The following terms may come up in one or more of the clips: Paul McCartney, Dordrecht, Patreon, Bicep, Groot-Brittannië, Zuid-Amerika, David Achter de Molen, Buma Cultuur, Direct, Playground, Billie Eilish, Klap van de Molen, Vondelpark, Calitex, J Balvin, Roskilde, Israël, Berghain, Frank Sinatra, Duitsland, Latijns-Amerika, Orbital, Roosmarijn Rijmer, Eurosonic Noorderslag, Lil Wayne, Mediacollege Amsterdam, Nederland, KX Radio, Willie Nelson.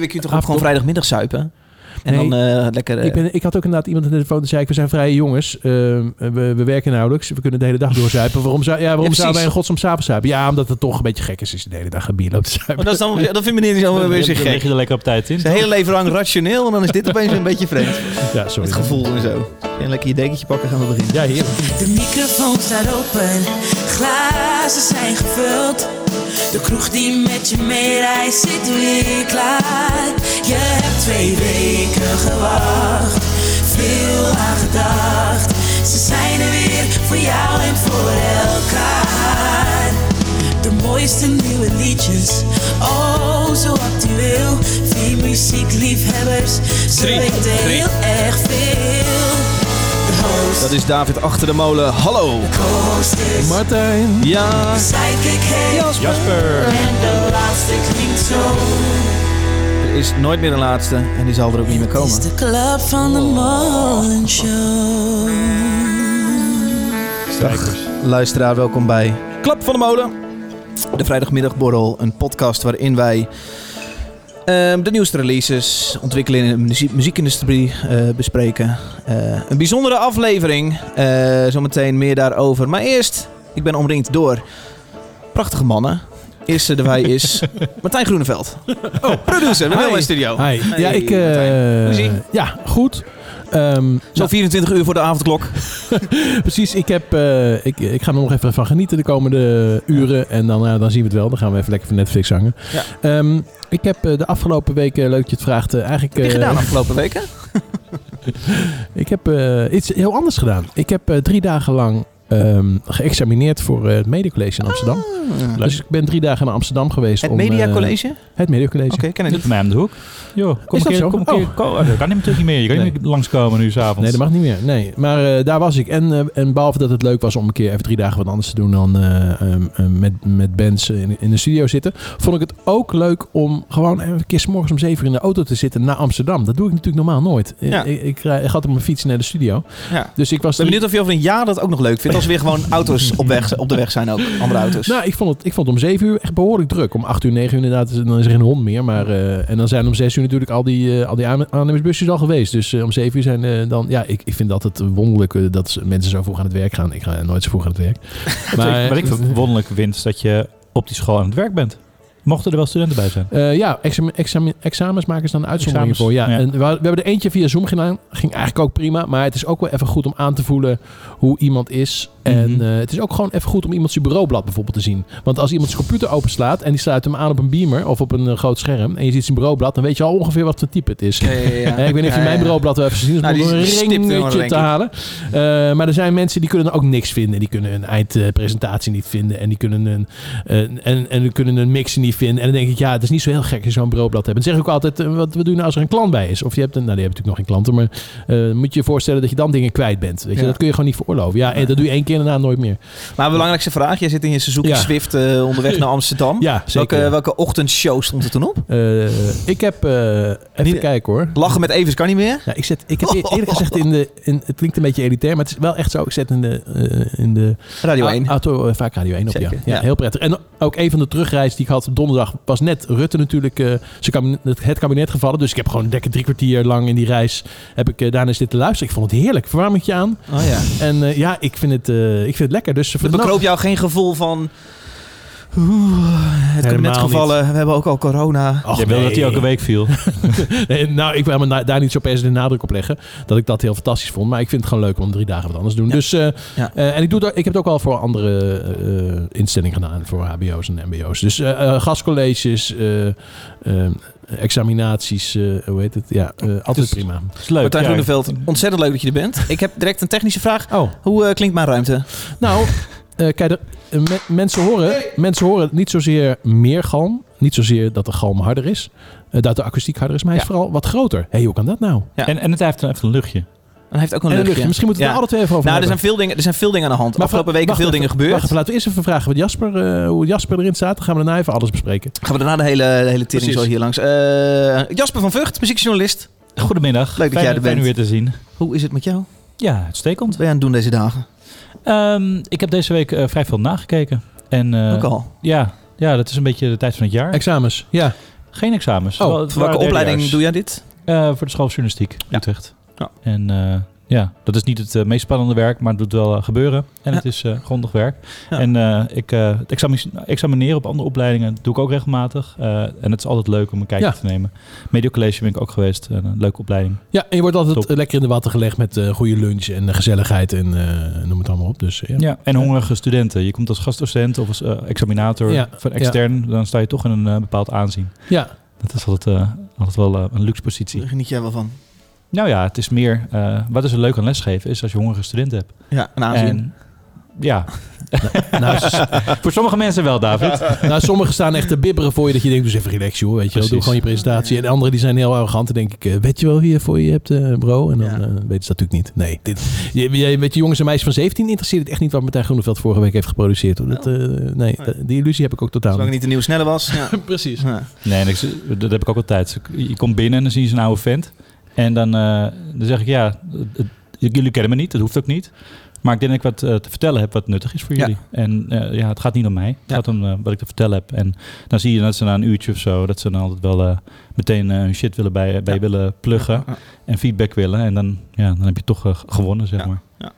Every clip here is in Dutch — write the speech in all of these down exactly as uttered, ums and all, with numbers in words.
Je kunt toch ook gewoon vrijdagmiddag suipen? En nee, dan uh, lekker... Uh... Ik, ben, ik had ook inderdaad iemand aan de telefoon die zei... we zijn vrije jongens, uh, we, we werken nauwelijks... we kunnen de hele dag doorzuipen. Waarom, zou, ja, waarom ja, zouden wij in godsnaam s'avonds zuipen? Ja, omdat het toch een beetje gek is... is de hele dag een bier loopt te zuipen. Maar dat, is dan, dat vindt meneer dan weer zich gek. Dan lig je er lekker op tijd in. Zijn hele leven lang rationeel... en dan is dit opeens een beetje vreemd. Ja, sorry. Het gevoel en zo. En lekker je dekentje pakken, gaan we beginnen. Ja, heerlijk. De microfoons zijn open... glazen zijn gevuld... De kroeg die met je meereist zit weer klaar. Je hebt twee weken gewacht, veel aan gedacht. Ze zijn er weer voor jou en voor elkaar. De mooiste nieuwe liedjes, oh zo actueel. Vier muziekliefhebbers, ze weten heel erg veel. Dat is David Achter de Molen. Hallo. Martijn. Ja. Jasper. Jasper. En de laatste klinkt zo. Er is nooit meer een laatste en die zal er ook niet meer komen. Het is de Klap van de Molen Show. Dag, luisteraar, welkom bij Klap van de Molen. De vrijdagmiddagborrel, een podcast waarin wij... Um, de nieuwste releases, ontwikkelingen in de muziek, muziekindustrie uh, bespreken. Uh, een bijzondere aflevering. Uh, zometeen meer daarover. Maar eerst, ik ben omringd door prachtige mannen. Eerste erbij is Martijn Groeneveld. Oh, producer. We zijn in de studio. Hi. Hi. Ja, ik... Uh, ja, goed. Um, Zo vierentwintig nou, uur voor de avondklok. Precies, ik, heb, uh, ik, ik ga er nog even van genieten de komende uren. En dan, uh, dan zien we het wel. Dan gaan we even lekker van Netflix hangen. Ja. Um, ik heb uh, de afgelopen weken, leuk dat je het vraagt, uh, eigenlijk... Heb je uh, gedaan afgelopen weken? Ik heb uh, iets heel anders gedaan. Ik heb uh, drie dagen lang um, geëxamineerd voor uh, het Mediacollege in Amsterdam. Ah. Dus ik ben drie dagen naar Amsterdam geweest. Het om, Mediacollege? Uh, het Mediacollege. Oké, ken ik niet. Bij mij aan de hoek. Jo, kom is een keer, kom een keer, oh. oh, dat kan natuurlijk niet meer. Je kan nee. niet meer langskomen nu s'avonds. Nee, dat mag niet meer. Nee, maar uh, daar was ik. En, uh, en behalve dat het leuk was om een keer even drie dagen wat anders te doen dan uh, um, uh, met, met bands in, in de studio zitten, vond ik het ook leuk om gewoon even een keer 's morgens om zeven uur in de auto te zitten naar Amsterdam. Dat doe ik natuurlijk normaal nooit. Ja. Ik, ik, ik ga op mijn fiets naar de studio. Ja. Dus ik was ben benieuwd of je over een jaar dat ook nog leuk vindt. Als weer gewoon auto's op, weg, op de weg zijn ook. Andere auto's. Nou, ik vond het, ik vond om zeven uur echt behoorlijk druk. Om acht uur, negen uur inderdaad. Dan is er geen hond meer. Maar, uh, en dan zijn om zes uur natuurlijk al die, uh, al die aannemersbusjes al geweest. Dus uh, om zeven uur zijn uh, dan... Ja, ik, ik vind dat het wonderlijk uh, dat mensen zo vroeg aan het werk gaan. Ik ga nooit zo vroeg aan het werk. Maar wat ik wonderlijk vind is dat je op die school aan het werk bent. Mochten er wel studenten bij zijn? Uh, ja, examen, examen, examens maken ze dan een uitzondering voor. Ja. Ja. En we, we hebben er eentje via Zoom gedaan. Ging eigenlijk ook prima. Maar het is ook wel even goed om aan te voelen hoe iemand is. En mm-hmm. uh, het is ook gewoon even goed om iemand zijn bureaublad bijvoorbeeld te zien. Want als iemand zijn computer openslaat en die sluit hem aan op een beamer of op een uh, groot scherm en je ziet zijn bureaublad, dan weet je al ongeveer wat voor type het is. Ja, ja, ja. uh, ik weet niet of je mijn bureaublad wel even ziet. Dus nou, om een ringetje te halen. Uh, maar er zijn mensen die kunnen er ook niks vinden. Die kunnen een eindpresentatie niet vinden. En die kunnen een, uh, en, en die kunnen een mix niet vinden. En dan denk ik, ja, het is niet zo heel gek als zo'n bureaublad hebben. Dan zeg ik ook altijd, uh, wat, wat doen nou als er een klant bij is? Of je hebt een, nou die hebben natuurlijk nog geen klanten, maar uh, moet je je voorstellen dat je dan dingen kwijt bent. Weet je? Ja. Dat kun je gewoon niet veroorloven. Ja, en dat doe je één keer. Daarna nooit meer. Maar belangrijkste vraag. Jij zit in je Suzuki ja. Swift uh, onderweg naar Amsterdam. Ja, zeker, welke, ja. welke ochtendshow stond er toen op? Uh, ik heb... Uh, even niet, kijken hoor. Lachen met Evers kan niet meer? Ja, ik, zet, ik heb eerlijk gezegd in de... In, het klinkt een beetje elitair, maar het is wel echt zo. Ik zet in de... Uh, in de Radio a, één. Auto, uh, vaak Radio één op, ja. Ja, ja. Heel prettig. En ook een van de terugreis die ik had op donderdag was net Rutte natuurlijk uh, zijn kabinet, het kabinet gevallen. Dus ik heb gewoon een dikke drie kwartier lang in die reis heb ik uh, daarna zitten luisteren. Ik vond het heerlijk. Verwarmetje aan. Oh, ja. En uh, ja, ik vind het... Uh, ik vind het lekker. Dus het bekroop jou geen gevoel van... Oeh, het kabinet gevallen. Niet. We hebben ook al corona. Och, je wilde nee. dat hij elke week viel. nee, nou, ik wil me na, daar niet zo per se de nadruk op leggen. Dat ik dat heel fantastisch vond. Maar ik vind het gewoon leuk om drie dagen wat anders te doen. Ja. Dus, uh, ja. uh, en ik, doe dat, ik heb het ook al voor andere uh, instellingen gedaan. Voor hbo's en mbo's. Dus uh, uh, gastcolleges... Uh, uh, examinaties, uh, hoe heet het? Ja, uh, altijd dus, prima. Is leuk. Martijn Groeneveld, ontzettend leuk dat je er bent. Ik heb direct een technische vraag. Oh. Hoe uh, klinkt mijn ruimte? Nou, uh, kijk, de, uh, me, mensen, horen, hey. mensen horen niet zozeer meer galm. Niet zozeer dat de galm harder is. Uh, dat de akoestiek harder is, maar hij ja. is vooral wat groter. Hé, hey, hoe kan dat nou? Ja. En, en het heeft een, een luchtje. En hij heeft ook een luchtje. luchtje. Misschien moeten we ja. er alle twee even over nou, er zijn, veel dingen, er zijn veel dingen aan de hand. Maar afgelopen weken veel even, dingen gebeurd. Wacht even, laten we eerst even vragen wat Jasper, uh, hoe Jasper erin staat. Dan gaan we daarna even alles bespreken. Gaan we daarna de hele, de hele tering zo hier langs. Uh, Jasper van Vught, muziekjournalist. Goedemiddag. Leuk dat jij er bent. Fijn u weer te zien. Hoe is het met jou? Ja, uitstekend. Wat ben je aan het doen deze dagen? Um, ik heb deze week uh, vrij veel nagekeken. En, uh, ook al? Ja, ja, dat is een beetje de tijd van het jaar. Examens, ja. Geen examens. Oh, wel, voor welke opleiding doe jij dit? Uh, voor de school journalistiek, ja. Utrecht. Ja. En uh, ja, dat is niet het uh, meest spannende werk, maar het doet wel uh, gebeuren. En ja. Het is uh, grondig werk. Ja. En uh, ik, uh, het examen- examineren op andere opleidingen doe ik ook regelmatig. Uh, en het is altijd leuk om een kijkje ja. te nemen. Mediacollege ben ik ook geweest. Uh, een leuke opleiding. Ja, en je wordt altijd Top. lekker in de water gelegd met uh, goede lunch en uh, gezelligheid en uh, noem het allemaal op. Dus, ja. Ja, en hongerige studenten. Je komt als gastdocent of als uh, examinator ja. van extern. Ja. Dan sta je toch in een uh, bepaald aanzien. Ja. Dat is altijd, uh, altijd wel uh, een luxe positie. Daar geniet jij wel van? Nou ja, het is meer... Uh, wat is er leuk aan lesgeven is als je hongerige studenten hebt. Ja, een aanzien. En, ja. nou, nou, voor sommige mensen wel, David. Nou, sommigen staan echt te bibberen voor je dat je denkt... dus even relax, joh. Weet je wel, doe gewoon je presentatie. En anderen die zijn heel arrogant en denk ik... Uh, weet je wel wie je voor je hebt, uh, bro? En dan ja. uh, weten ze dat natuurlijk niet. Nee, dit, je, je, met je jongens en meisjes van zeventien interesseert het echt niet... wat Martijn Groeneveld vorige week heeft geproduceerd. Hoor. Dat, uh, nee, oh, ja. die illusie heb ik ook totaal. Zolang ik niet de nieuwe snelle was. Ja. Precies. Ja. Nee, dat heb ik ook altijd. Je komt binnen en dan zie je zo'n oude vent... En dan, uh, dan zeg ik, ja, het, het, jullie kennen me niet, dat hoeft ook niet. Maar ik denk dat ik wat uh, te vertellen heb wat nuttig is voor jullie. Ja. En uh, ja, het gaat niet om mij, het ja. gaat om uh, wat ik te vertellen heb. En dan zie je dat ze na een uurtje of zo, dat ze dan altijd wel uh, meteen uh, hun shit willen bij, bij ja. willen pluggen. Ja. Ja. En feedback willen. En dan, ja, dan heb je toch uh, gewonnen, zeg ja. maar. Ja.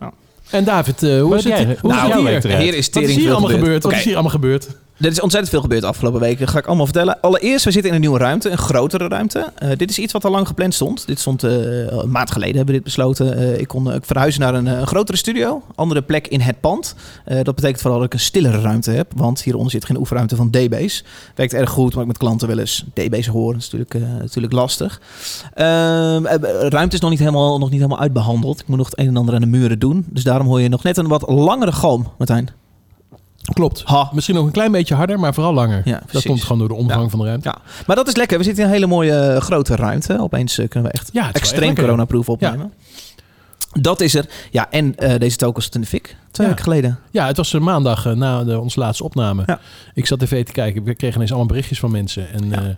Ja. En David, uh, hoe is het, het hoe nou, is hier? Hier is wat is hier allemaal gebeurd? Wat is hier allemaal gebeurd? Er is ontzettend veel gebeurd de afgelopen weken. Dat ga ik allemaal vertellen. Allereerst, we zitten in een nieuwe ruimte, een grotere ruimte. Uh, dit is iets wat al lang gepland stond. Dit stond uh, een maand geleden hebben we dit besloten. Uh, ik kon uh, verhuizen naar een, een grotere studio. Andere plek in het pand. Uh, dat betekent vooral dat ik een stillere ruimte heb. Want hieronder zit geen oefenruimte van D B's. Werkt erg goed, maar ik met klanten wel eens D B's hoor. Dat is natuurlijk, uh, natuurlijk lastig. Uh, ruimte is nog niet, helemaal, nog niet helemaal uitbehandeld. Ik moet nog het een en ander aan de muren doen. Dus daarom hoor je nog net een wat langere galm, Martijn. Klopt. Ha. Misschien ook een klein beetje harder, maar vooral langer. Ja, dat komt gewoon door de omvang ja. van de ruimte. Ja. Maar dat is lekker. We zitten in een hele mooie uh, grote ruimte. Opeens uh, kunnen we echt ja, extreem coronaproof opnemen. Ja. Dat is er. Ja, en uh, deze toko zat in de fik. Twee ja. weken geleden. Ja, het was maandag uh, na de, onze laatste opname. Ja. Ik zat tv te kijken. We kregen ineens allemaal berichtjes van mensen. En ja. uh,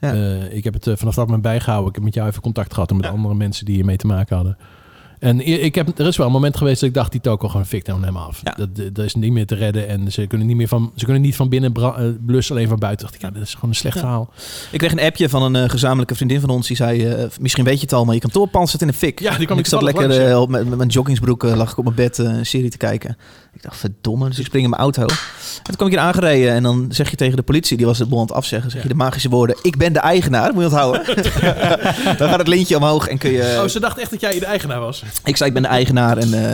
ja. Uh, ik heb het uh, vanaf dat moment bijgehouden. Ik heb met jou even contact gehad en met ja. andere mensen die hiermee te maken hadden. En ik heb, er is wel een moment geweest dat ik dacht... die toko gewoon fikt nou helemaal af. Ja. Dat, dat is niet meer te redden. En ze kunnen niet, meer van, ze kunnen niet van binnen blussen, alleen van buiten. Dacht ik, ja, dat is gewoon een slecht ja. verhaal. Ik kreeg een appje van een uh, gezamenlijke vriendin van ons. Die zei, uh, misschien weet je het al, maar je kantoorpand zit in de fik. Ja, die kwam ik, ik zat lekker langs, ja. uh, met, met mijn joggingsbroek uh, lag ik op mijn bed uh, een serie te kijken. Ik dacht, verdomme. Dus ik spring in mijn auto. En toen kwam ik hier aangereden. En dan zeg je tegen de politie, die was het bol aan het afzeggen... zeg je de magische woorden, ik ben de eigenaar. Moet je onthouden. Dan gaat het lintje omhoog en kun je... Oh, ze dacht echt dat jij de eigenaar was. Ik zei, ik ben de eigenaar en uh,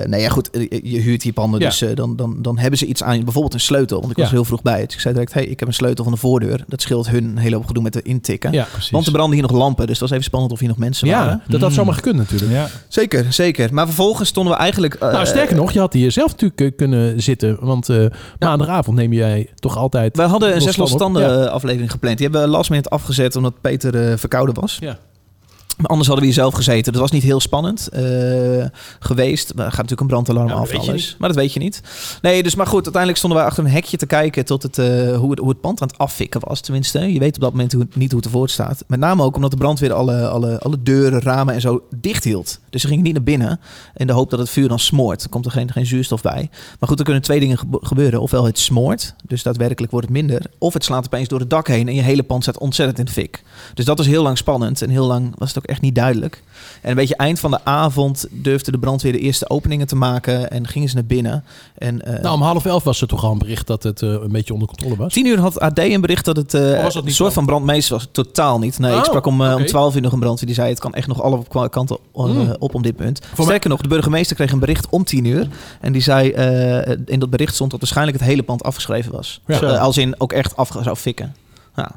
uh, nou ja, goed, uh, je huurt hier panden, ja. dus uh, dan, dan, dan hebben ze iets aan je. Bijvoorbeeld een sleutel, want ik was ja. heel vroeg bij. Dus ik zei direct, hey, ik heb een sleutel van de voordeur. Dat scheelt hun een hele hoop gedoe met de intikken. Ja, want er branden hier nog lampen, dus dat was even spannend of hier nog mensen ja, waren. Ja, dat had zomaar gekund natuurlijk. Ja. Zeker, zeker. Maar vervolgens stonden we eigenlijk... Uh, nou, sterker nog, je had hier zelf natuurlijk kunnen zitten, want uh, maandagavond neem jij toch altijd... We hadden een zes losstanden ja. aflevering gepland. Die hebben we last minute afgezet omdat Peter uh, verkouden was. Ja. Maar anders hadden we hier zelf gezeten. Dat was niet heel spannend uh, geweest. Er gaat natuurlijk een brandalarm nou, af. Alles. Maar dat weet je niet. Nee, dus maar goed. Uiteindelijk stonden we achter een hekje te kijken... tot het, uh, hoe, het, hoe het pand aan het affikken was. Tenminste, je weet op dat moment hoe, niet hoe het ervoor staat. Met name ook omdat de brandweer alle, alle, alle deuren, ramen en zo dicht hield. Dus ze gingen niet naar binnen. In de hoop dat het vuur dan smoort. Er komt er geen, geen zuurstof bij. Maar goed, er kunnen twee dingen gebeuren. Ofwel het smoort. Dus daadwerkelijk wordt het minder. Of het slaat opeens door het dak heen... en je hele pand staat ontzettend in de fik. Dus dat was heel lang spannend. En heel lang was het ook echt niet duidelijk. En een beetje eind van de avond durfde de brandweer de eerste openingen te maken en gingen ze naar binnen. En, uh, nou, om half elf was er toch al een bericht dat het uh, een beetje onder controle was. Tien uur had A D een bericht dat het uh, dat een soort van brandmeester was. Totaal niet. Nee, oh, ik sprak om, uh, okay. om twaalf uur nog een brandweer die zei het kan echt nog alle kanten op, mm. op om dit punt. Voor Sterker nog, de burgemeester kreeg een bericht om tien uur en die zei uh, in dat bericht stond dat waarschijnlijk het hele pand afgeschreven was. Ja. Uh, als in ook echt af zou fikken. Ja.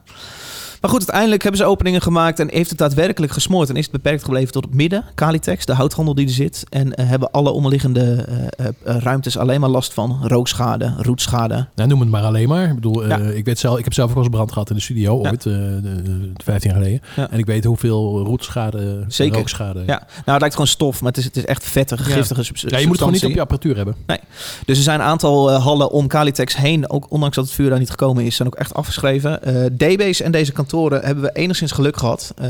Maar goed, uiteindelijk hebben ze openingen gemaakt en heeft het daadwerkelijk gesmoord. En is het beperkt gebleven tot het midden, Calitex, de houthandel die er zit. En uh, hebben alle onderliggende uh, uh, ruimtes alleen maar last van rookschade, roetschade. Nou, noem het maar alleen maar. Ik bedoel, uh, ja. ik, weet zelf, ik heb zelf ook al eens brand gehad in de studio, ooit, ja. uh, vijftien jaar geleden. Ja. En ik weet hoeveel roetschade, Zeker. rookschade. Ja. Nou, het lijkt gewoon stof, maar het is, het is echt vettige, giftige ja. substantie. Ja, je moet het gewoon niet op je apparatuur hebben. Nee. Dus er zijn een aantal uh, hallen om Calitex heen, ook ondanks dat het vuur daar niet gekomen is, zijn ook echt afgeschreven. Uh, D B's en deze kantoor. kantoren hebben we enigszins geluk gehad. Uh,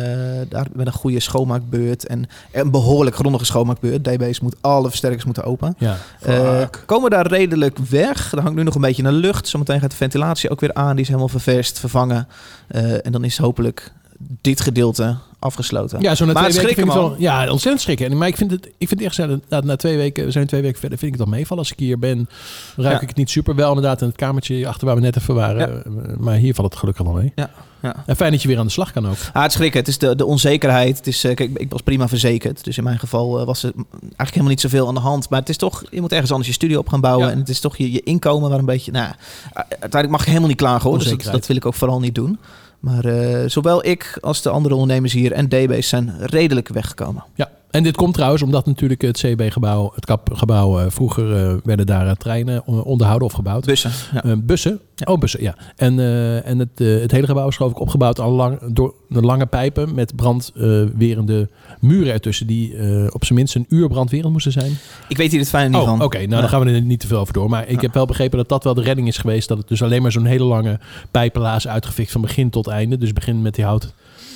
daar met een goede schoonmaakbeurt en een behoorlijk grondige schoonmaakbeurt. D B's moet alle versterkers moeten open. Ja, uh, komen daar redelijk weg. Er hangt nu nog een beetje in de lucht. Zometeen gaat de ventilatie ook weer aan. Die is helemaal ververst, vervangen. Uh, en dan is hopelijk dit gedeelte afgesloten. Ja, zo na maar twee weken vind ik wel, ja, ontzettend schrikken. Maar ik vind het, ik vind het echt gezellig. Na, na twee weken, we zijn twee weken verder, vind ik het al meevallen. Als ik hier ben, ruik ja. ik het niet super wel. Inderdaad, in het kamertje achter waar we net even waren. Ja. Maar hier valt het gelukkig al mee. Ja. Ja. En fijn dat je weer aan de slag kan ook. Ah, het schrikken. Het is de, de onzekerheid. Het is, uh, kijk, ik was prima verzekerd. Dus in mijn geval uh, was er eigenlijk helemaal niet zoveel aan de hand. Maar het is toch, je moet ergens anders je studio op gaan bouwen. Ja. En het is toch je, je inkomen waar een beetje... Nou, uiteindelijk mag je helemaal niet klagen hoor. Dus dat, dat wil ik ook vooral niet doen. Maar uh, zowel ik als de andere ondernemers hier en D B's zijn redelijk weggekomen. Ja, en dit komt trouwens omdat natuurlijk het C B-gebouw, het K A P-gebouw... Uh, vroeger uh, werden daar uh, treinen onderhouden of gebouwd. Bussen. Ja. Uh, bussen? Ja. Oh, bussen, ja. En, uh, en het, uh, het hele gebouw is geloof ik opgebouwd al lang, door de lange pijpen... met brandwerende muren ertussen die uh, op zijn minst een uur brandwerend moesten zijn. Ik weet hier het fijne niet oh, van. Oké, okay, nou ja. Dan gaan we er niet te veel over door. Maar ik ja. heb wel begrepen dat dat wel de redding is geweest... dat het dus alleen maar zo'n hele lange pijpenlaas uitgefikt van begin tot einde. Dus begin met die hout,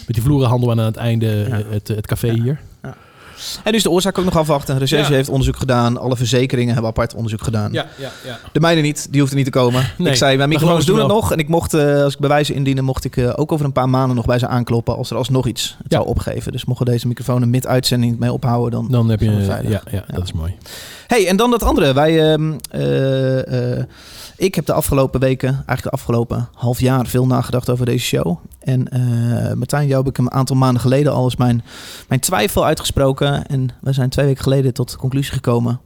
met die vloerenhandel en aan het einde ja. het, het café ja. hier... Ja. En dus de oorzaak ook nog afwachten. De recherche ja. heeft onderzoek gedaan. Alle verzekeringen hebben apart onderzoek gedaan. Ja, ja, ja. De mijne niet. Die hoefde niet te komen. Nee, ik zei, mijn microfoons doen het nog. En ik mocht, uh, als ik bewijzen indienen, mocht ik uh, ook over een paar maanden nog bij ze aankloppen. Als er alsnog iets het ja. zou opgeven. Dus mochten deze microfoon mid-uitzending mee ophouden, dan, dan heb je een veilig. Ja, ja, ja, dat is mooi. Hey, en dan dat andere. Wij, uh, uh, uh, ik heb de afgelopen weken, eigenlijk de afgelopen half jaar, veel nagedacht over deze show. En uh, Martijn, jou heb ik een aantal maanden geleden al eens mijn, mijn twijfel uitgesproken. En we zijn twee weken geleden tot de conclusie gekomen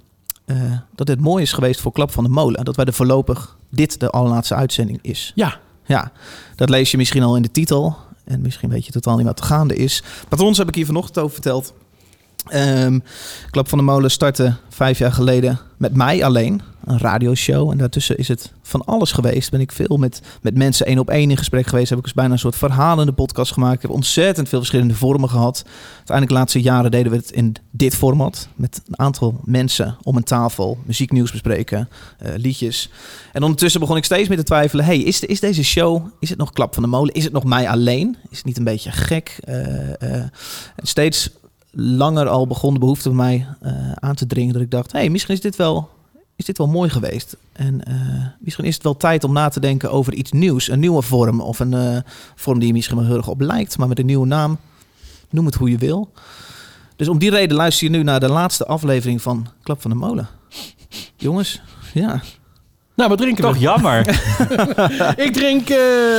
uh, dat dit mooi is geweest voor Klap van de Molen. Dat wij er voorlopig, dit de allerlaatste uitzending is. Ja. Ja, dat lees je misschien al in de titel. En misschien weet je totaal niet wat er gaande is. Patrons heb ik hier vanochtend over verteld. Um, Klap van de Molen startte vijf jaar geleden met mij alleen. Een radioshow. En daartussen is het van alles geweest. Ben ik veel met, met mensen één op één in gesprek geweest. Heb ik dus bijna een soort verhalende podcast gemaakt. Ik heb ontzettend veel verschillende vormen gehad. Uiteindelijk de laatste jaren deden we het in dit format. Met een aantal mensen om een tafel. Muzieknieuws bespreken. Uh, liedjes. En ondertussen begon ik steeds meer te twijfelen. Hey, is, de, is deze show, is het nog Klap van de Molen? Is het nog mij alleen? Is het niet een beetje gek? Uh, uh, steeds... langer al begon de behoefte bij mij uh, aan te dringen... dat ik dacht, hey, misschien is dit wel, is dit wel mooi geweest. En uh, misschien is het wel tijd om na te denken over iets nieuws. Een nieuwe vorm of een uh, vorm die je misschien wel heel erg op lijkt... maar met een nieuwe naam, noem het hoe je wil. Dus om die reden luister je nu naar de laatste aflevering van Klap van de Molen. Jongens, ja... Nou, wat drinken we? Toch jammer. Ik drink, uh,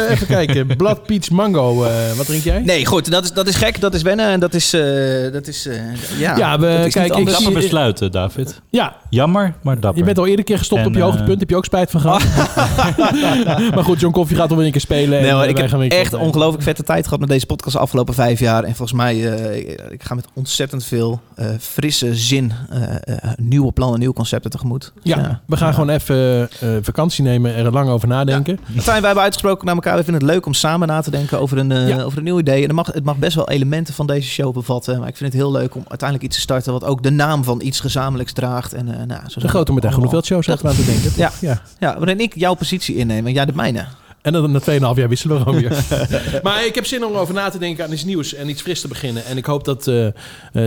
even kijken, Blood Peach Mango. Uh, wat drink jij? Nee, goed, dat is, dat is gek, dat is wennen en dat is, uh, dat is, uh, ja. Ja, we dat is kijk, ik dapper besluiten, David. Ja. Jammer, maar dapper. Je bent al eerder keer gestopt en, op je uh, hoogtepunt, heb je ook spijt van gehad. Maar goed, John Koffie gaat wel weer een keer spelen. Nee, hoor, en ik heb echt ongelooflijk vette tijd gehad met deze podcast de afgelopen vijf jaar. En volgens mij, uh, ik ga met ontzettend veel uh, frisse zin, uh, uh, nieuwe plannen, nieuwe concepten tegemoet. Ja, ja. we gaan ja. gewoon even... Uh, vakantie nemen, er lang over nadenken. Ja. Fijn, wij hebben uitgesproken naar elkaar. We vinden het leuk om samen na te denken over een, uh, ja. over een nieuw idee. En het mag, het mag best wel elementen van deze show bevatten. Maar ik vind het heel leuk om uiteindelijk iets te starten... wat ook de naam van iets gezamenlijks draagt. En, uh, nou, zo de grote Martijn Groeneveld show zou ik laten denken. Ja. Ja. Ja, waarin ik jouw positie inneem en jij de mijne. En dan na tweeënhalf jaar wisselen we gewoon weer. Maar ik heb zin om over na te denken aan iets nieuws en iets fris te beginnen. En ik hoop dat, uh, uh,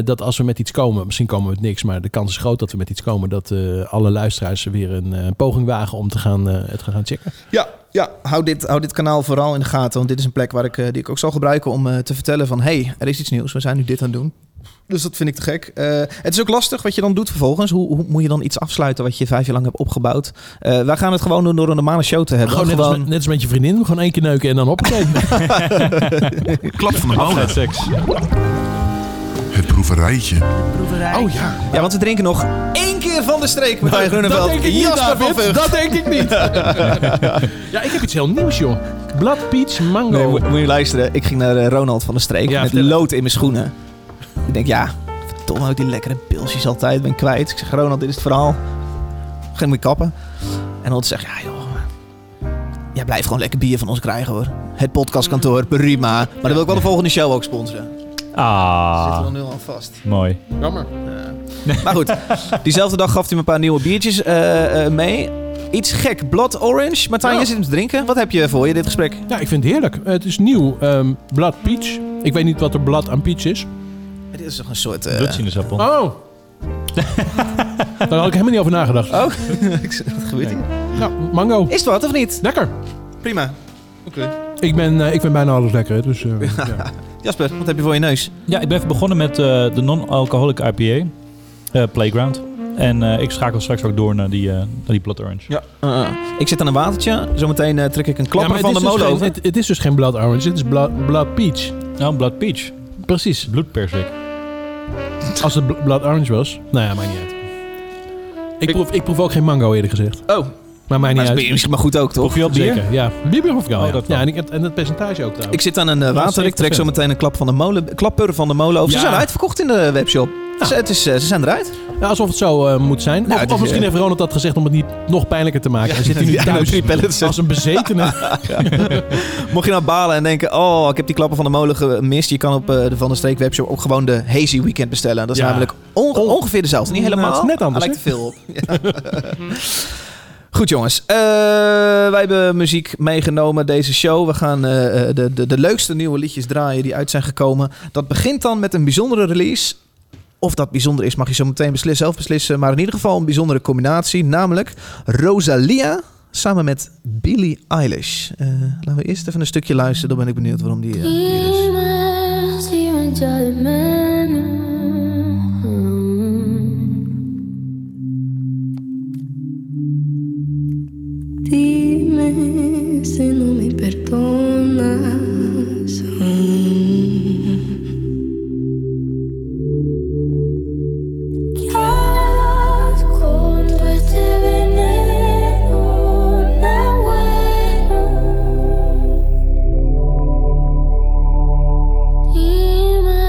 dat als we met iets komen, misschien komen we met niks... maar de kans is groot dat we met iets komen... dat uh, alle luisteraars weer een uh, poging wagen om te gaan, uh, het gaan checken. Ja, ja. Hou, dit, hou dit kanaal vooral in de gaten. Want dit is een plek waar ik, uh, die ik ook zal gebruiken om uh, te vertellen van... hey, er is iets nieuws, we zijn nu dit aan het doen. Dus dat vind ik te gek. Uh, het is ook lastig wat je dan doet vervolgens. Hoe, hoe moet je dan iets afsluiten wat je vijf jaar lang hebt opgebouwd? Uh, wij gaan het gewoon doen door een normale show te hebben. Gewoon net, gewoon... Als met, net als met je vriendin. Gewoon één keer neuken en dan hoppakee. Klap van de molen. Seks. Het proeverijtje. Proeverij. Oh ja. Ja, want we drinken nog één keer Van de Streek. Met Martijn Groeneveld. Dat denk ik niet, David. Dat denk ik niet. Ja, ik heb iets heel nieuws, joh. Blood Peach Mango. Nee, moet je luisteren. Ik ging naar Ronald Van de Streek. Ja, met lood in mijn schoenen. Ik denk, ja, verdomme, houdt die lekkere pilsjes altijd. Ben kwijt. Ik zeg, Ronald, dit is het verhaal. Geen meer kappen. En Ronald zegt, ja joh, jij blijft gewoon lekker bier van ons krijgen hoor. Het podcastkantoor, prima. Maar dan wil ik wel de volgende show ook sponsoren. Ah. Zitten we nu al vast. Mooi. Jammer. Uh, maar goed, diezelfde dag gaf hij me een paar nieuwe biertjes uh, uh, mee. Iets gek. Blood Orange. Martijn, ja. Je zit hem te drinken. Wat heb je voor je, dit gesprek? Ja, ik vind het heerlijk. Het is nieuw. Um, Blood Peach. Ik weet niet wat er blood aan peach is. Maar dit is toch een soort... Uh... Bloedsinusappel. Oh. Daar had ik helemaal niet over nagedacht. Oh, wat gebeurt hier? Nou, mango. Is het wat of niet? Lekker. Prima. Oké. Okay. Ik ben, uh, ik ben bijna alles lekker, dus... Uh, ja. Ja. Jasper, wat heb je voor je neus? Ja, ik ben even begonnen met uh, de non-alcoholic I P A. Uh, Playground. En uh, ik schakel straks ook door naar die, uh, naar die Blood Orange. Ja. Uh, uh. Ik zit aan een watertje. Zometeen uh, trek ik een klapper ja, van de molen dus over. Het, het is dus geen Blood Orange, het is Blood, blood Peach. Nou, Blood Peach. Precies. Bloedperzik. Als het bl- Blood Orange was. Nou ja, maakt niet uit. Ik, ik, proef, ik proef ook geen mango eerder gezegd. Oh. Maar mij niet maar uit. Bier, maar goed ook, toch? Of je bier? Zeker, ja. Bier of wel, ja. Ja, en, ik, en het percentage ook trouwens. Ik zit aan een uh, water. Ik trek zo meteen een klap van de molen, klapper van de molen over. Ja. Ze zijn uitverkocht in de webshop. Ja. Ze, het is, ze zijn eruit. Ja, alsof het zo uh, moet zijn. Nou, of, of misschien is, uh, heeft Ronald dat gezegd om het niet nog pijnlijker te maken. Ja, hij zit hier nu ja, thuis ja, als een bezetene. Ja. Mocht je nou balen en denken... oh, ik heb die klappen van de molen gemist. Je kan op uh, de Van de Streek webshop ook gewoon de Hazy Weekend bestellen. Dat is ja. namelijk onge- ongeveer dezelfde. Niet helemaal. Nou, het is net anders. Daar lijkt er veel op. Ja. Goed jongens, uh, wij hebben muziek meegenomen deze show. We gaan uh, de, de, de leukste nieuwe liedjes draaien die uit zijn gekomen. Dat begint dan met een bijzondere release. Of dat bijzonder is mag je zo meteen beslis, zelf beslissen. Maar in ieder geval een bijzondere combinatie. Namelijk Rosalia samen met Billie Eilish. Uh, laten we eerst even een stukje luisteren. Dan ben ik benieuwd waarom die uh, hier is. Dime si no me perdonas. Mm. ¿Qué harás cuando este veneno no bueno? Dime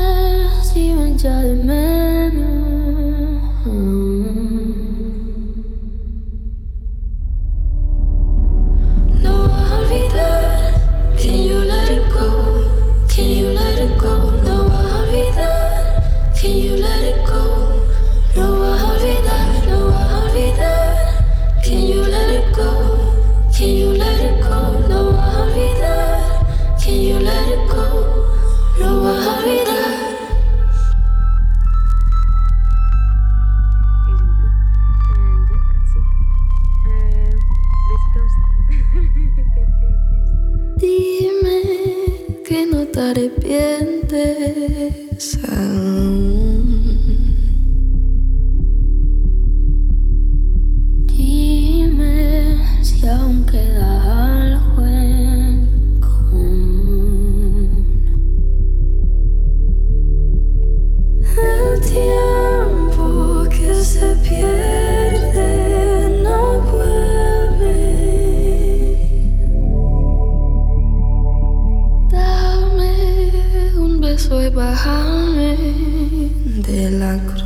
si me echas de menos. Mm. Arrepientes aún. Dime si aún queda algo en común. El tiempo que se pierde no vuelve. Soy bajarme de la cruz.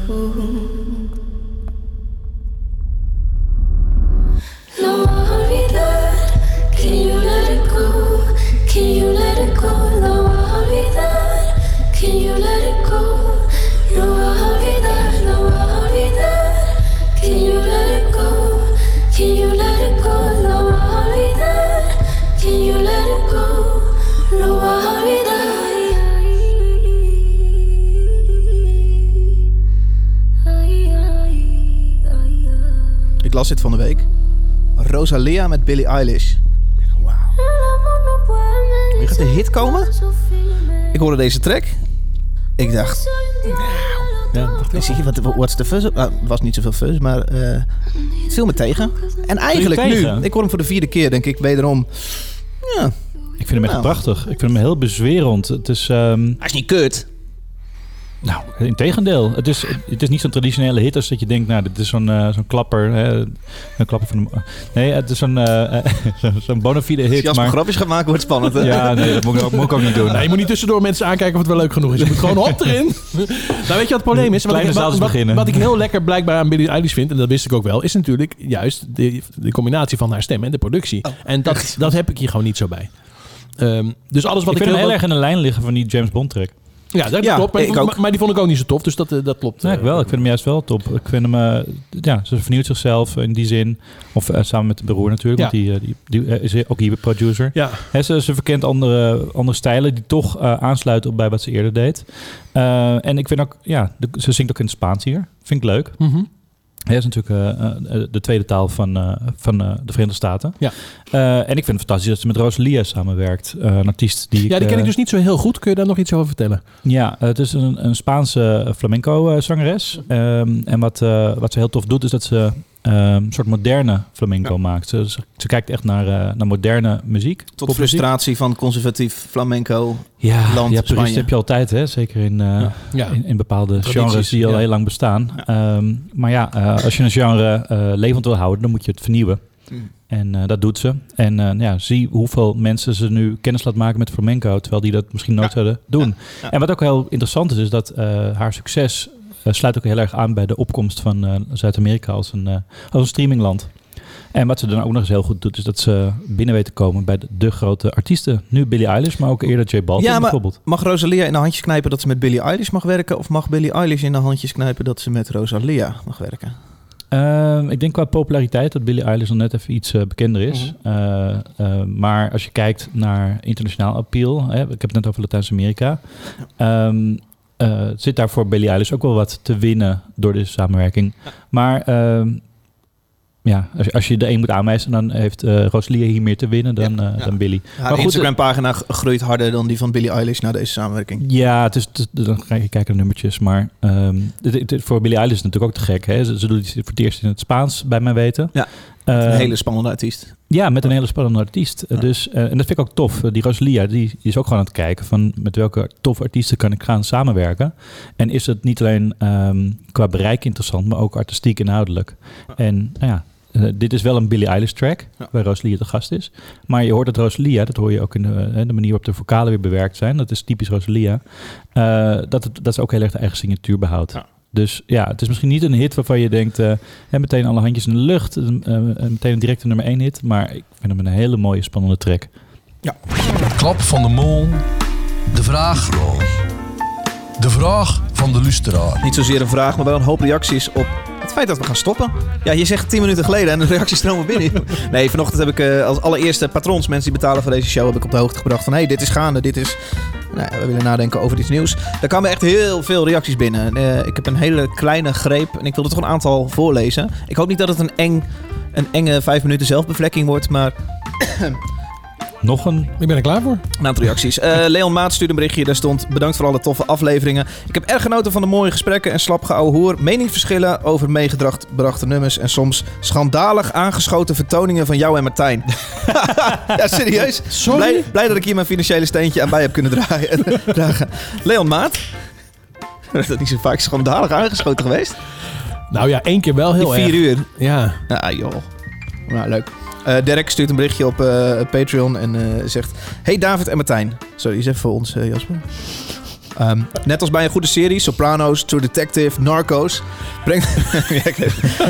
No vas a olvidar. Can you let it go? Can you let it go? No vas a olvidar. Can you let it go? No vas a olvidar. No vas a olvidar. Can you let it go? Can you let it go? No vas a olvidar. Can you let it go? No vas a olvidar. Ik las dit van de week. Rosalia met Billie Eilish. Wauw. Gaat de hit komen? Ik hoorde deze track. Ik dacht... Nou, ja, zie je, wat what's the fuzz? Nou, het was niet zoveel fuzz, maar uh, het viel me tegen. En eigenlijk tegen? Nu, ik hoor hem voor de vierde keer, denk ik, wederom. Ja. Ik vind hem echt nou. prachtig. Ik vind hem heel bezwerend. Het is, um... Hij is niet kut. Nou, integendeel. Het is, het is niet zo'n traditionele hit als dat je denkt... nou, dit is zo'n, uh, zo'n klapper. Hè, een klapper van de... Nee, het is zo'n, uh, zo'n bona fide hit. Als Jasper maar... grapjes gaat maken, wordt spannend. Hè? Ja, nee, dat moet ik ook, moet ik ook niet doen. Nee, je moet niet tussendoor mensen aankijken of het wel leuk genoeg is. Je moet gewoon hop erin. Nou, weet je wat het probleem is? Wat Kleine ik, wat, wat, wat ik heel lekker blijkbaar aan Billie Eilish vind... en dat wist ik ook wel... is natuurlijk juist de, de combinatie van haar stem en de productie. Oh, en dat, dat heb ik hier gewoon niet zo bij. Um, dus alles wat ik, ik vind hem heel erg in de lijn liggen van die James Bond track. Ja, dat ja, klopt. Maar, ik ook. maar die vond ik ook niet zo tof, dus dat, dat klopt. Ja, ik wel. Ik vind hem juist wel top. Ik vind hem, uh, ja, ze vernieuwt zichzelf in die zin. Of uh, samen met de broer natuurlijk, ja. want die, die, die uh, is ook hier producer. Ja. He, ze, ze verkent andere, andere stijlen die toch uh, aansluiten op bij wat ze eerder deed. Uh, en ik vind ook, ja, de, ze zingt ook in het Spaans hier. Vind ik leuk. Mm-hmm. Hij is natuurlijk uh, de tweede taal van, uh, van uh, de Verenigde Staten. Ja. Uh, en ik vind het fantastisch dat ze met Rosalia samenwerkt. Uh, een artiest die... Ja, ik, die ken uh, ik dus niet zo heel goed. Kun je daar nog iets over vertellen? Ja, uh, het is een, een Spaanse flamenco-zangeres. Um, en wat, uh, wat ze heel tof doet, is dat ze um, een soort moderne flamenco ja. maakt. Ze, ze, ze kijkt echt naar, uh, naar moderne muziek. Tot frustratie van conservatief flamenco. Ja, land, ja, Spanje. Heb je altijd, hè? Zeker in, uh, ja. Ja. in, in bepaalde tradities, genres die al ja. heel lang bestaan. Ja. Um, maar ja, uh, als je een genre uh, levend wil houden, dan moet je het vernieuwen. Mm. En uh, dat doet ze. En uh, ja, zie hoeveel mensen ze nu kennis laat maken met flamenco, terwijl die dat misschien nooit ja. zouden doen. Ja. Ja. En wat ook heel interessant is, is dat uh, haar succes uh, sluit ook heel erg aan bij de opkomst van uh, Zuid-Amerika als een, uh, als een streamingland. En wat ze dan ook nog eens heel goed doet, is dat ze binnen weet te komen bij de, de grote artiesten. Nu Billie Eilish, maar ook eerder J Balvin ja, bijvoorbeeld. Mag Rosalia in de handjes knijpen dat ze met Billie Eilish mag werken? Of mag Billie Eilish in de handjes knijpen dat ze met Rosalia mag werken? Uh, ik denk qua populariteit dat Billie Eilish al net even iets uh, bekender is. Mm-hmm. uh, uh, maar als je kijkt naar internationaal appeal, hè, ik heb het net over Latijns-Amerika. Um, uh, zit daar voor Billie Eilish ook wel wat te winnen door deze samenwerking. Maar... Uh, Ja, als je, als je de een moet aanwijzen, dan heeft uh, Rosalia hier meer te winnen dan, ja, uh, ja. dan Billie. Ja, maar de goed, Instagram-pagina groeit harder dan die van Billie Eilish na deze samenwerking. Ja, het is, het, dan ga je kijken naar nummertjes. Maar um, het, het, het, voor Billie Eilish is het natuurlijk ook te gek. Hè? Ze, ze doet het voor het eerst in het Spaans, bij mijn weten. Ja, met uh, een hele spannende artiest. Ja, met een hele spannende artiest. Ja. Dus, uh, en dat vind ik ook tof. Die Rosalia die, die is ook gewoon aan het kijken van met welke tof artiesten kan ik gaan samenwerken. En is het niet alleen um, qua bereik interessant, maar ook artistiek inhoudelijk. Ja. En nou ja. Uh, dit is wel een Billie Eilish track, ja. waar Rosalia de gast is. Maar je hoort dat Rosalia, dat hoor je ook in de, de manier waarop de vocalen weer bewerkt zijn. Dat is typisch Rosalia. Uh, dat, het, dat ze ook heel erg de eigen signatuur behoudt. Ja. Dus ja, het is misschien niet een hit waarvan je denkt... Uh, en meteen alle handjes in de lucht, uh, meteen een directe nummer één hit. Maar ik vind hem een hele mooie, spannende track. Ja. Klap van de mol, de vraag... De vraag van de luisteraar. Niet zozeer een vraag, maar wel een hoop reacties op het feit dat we gaan stoppen. Ja, je zegt tien minuten geleden en de reacties stromen binnen. Nee, vanochtend heb ik uh, als allereerste patrons, mensen die betalen voor deze show, heb ik op de hoogte gebracht van hé, hey, dit is gaande, dit is... Nou, we willen nadenken over iets nieuws. Daar kwamen echt heel veel reacties binnen. Uh, ik heb een hele kleine greep en ik wil er toch een aantal voorlezen. Ik hoop niet dat het een, eng, een enge vijf minuten zelfbevlekking wordt, maar... Nog een... Ik ben er klaar voor. Een aantal reacties. Uh, Leon Maat stuurde een berichtje. Daar stond: bedankt voor alle toffe afleveringen. Ik heb erg genoten van de mooie gesprekken en slap geouwe hoer. Meningsverschillen over meegebrachte nummers. En soms schandalig aangeschoten vertoningen van jou en Martijn. Ja, serieus. Sorry? Blij, blij dat ik hier mijn financiële steentje aan bij heb kunnen draaien. dragen. Leon Maat. Dat is zo vaak schandalig aangeschoten geweest. Nou ja, één keer wel heel erg. Vier uur. Ja. Ah joh. Nou, leuk. Uh, Direct stuurt een berichtje op uh, Patreon en uh, zegt... Hey David en Martijn. Sorry, is even voor ons, uh, Jasper. Um, net als bij een goede serie, Sopranos, True Detective, Narcos... Brengt...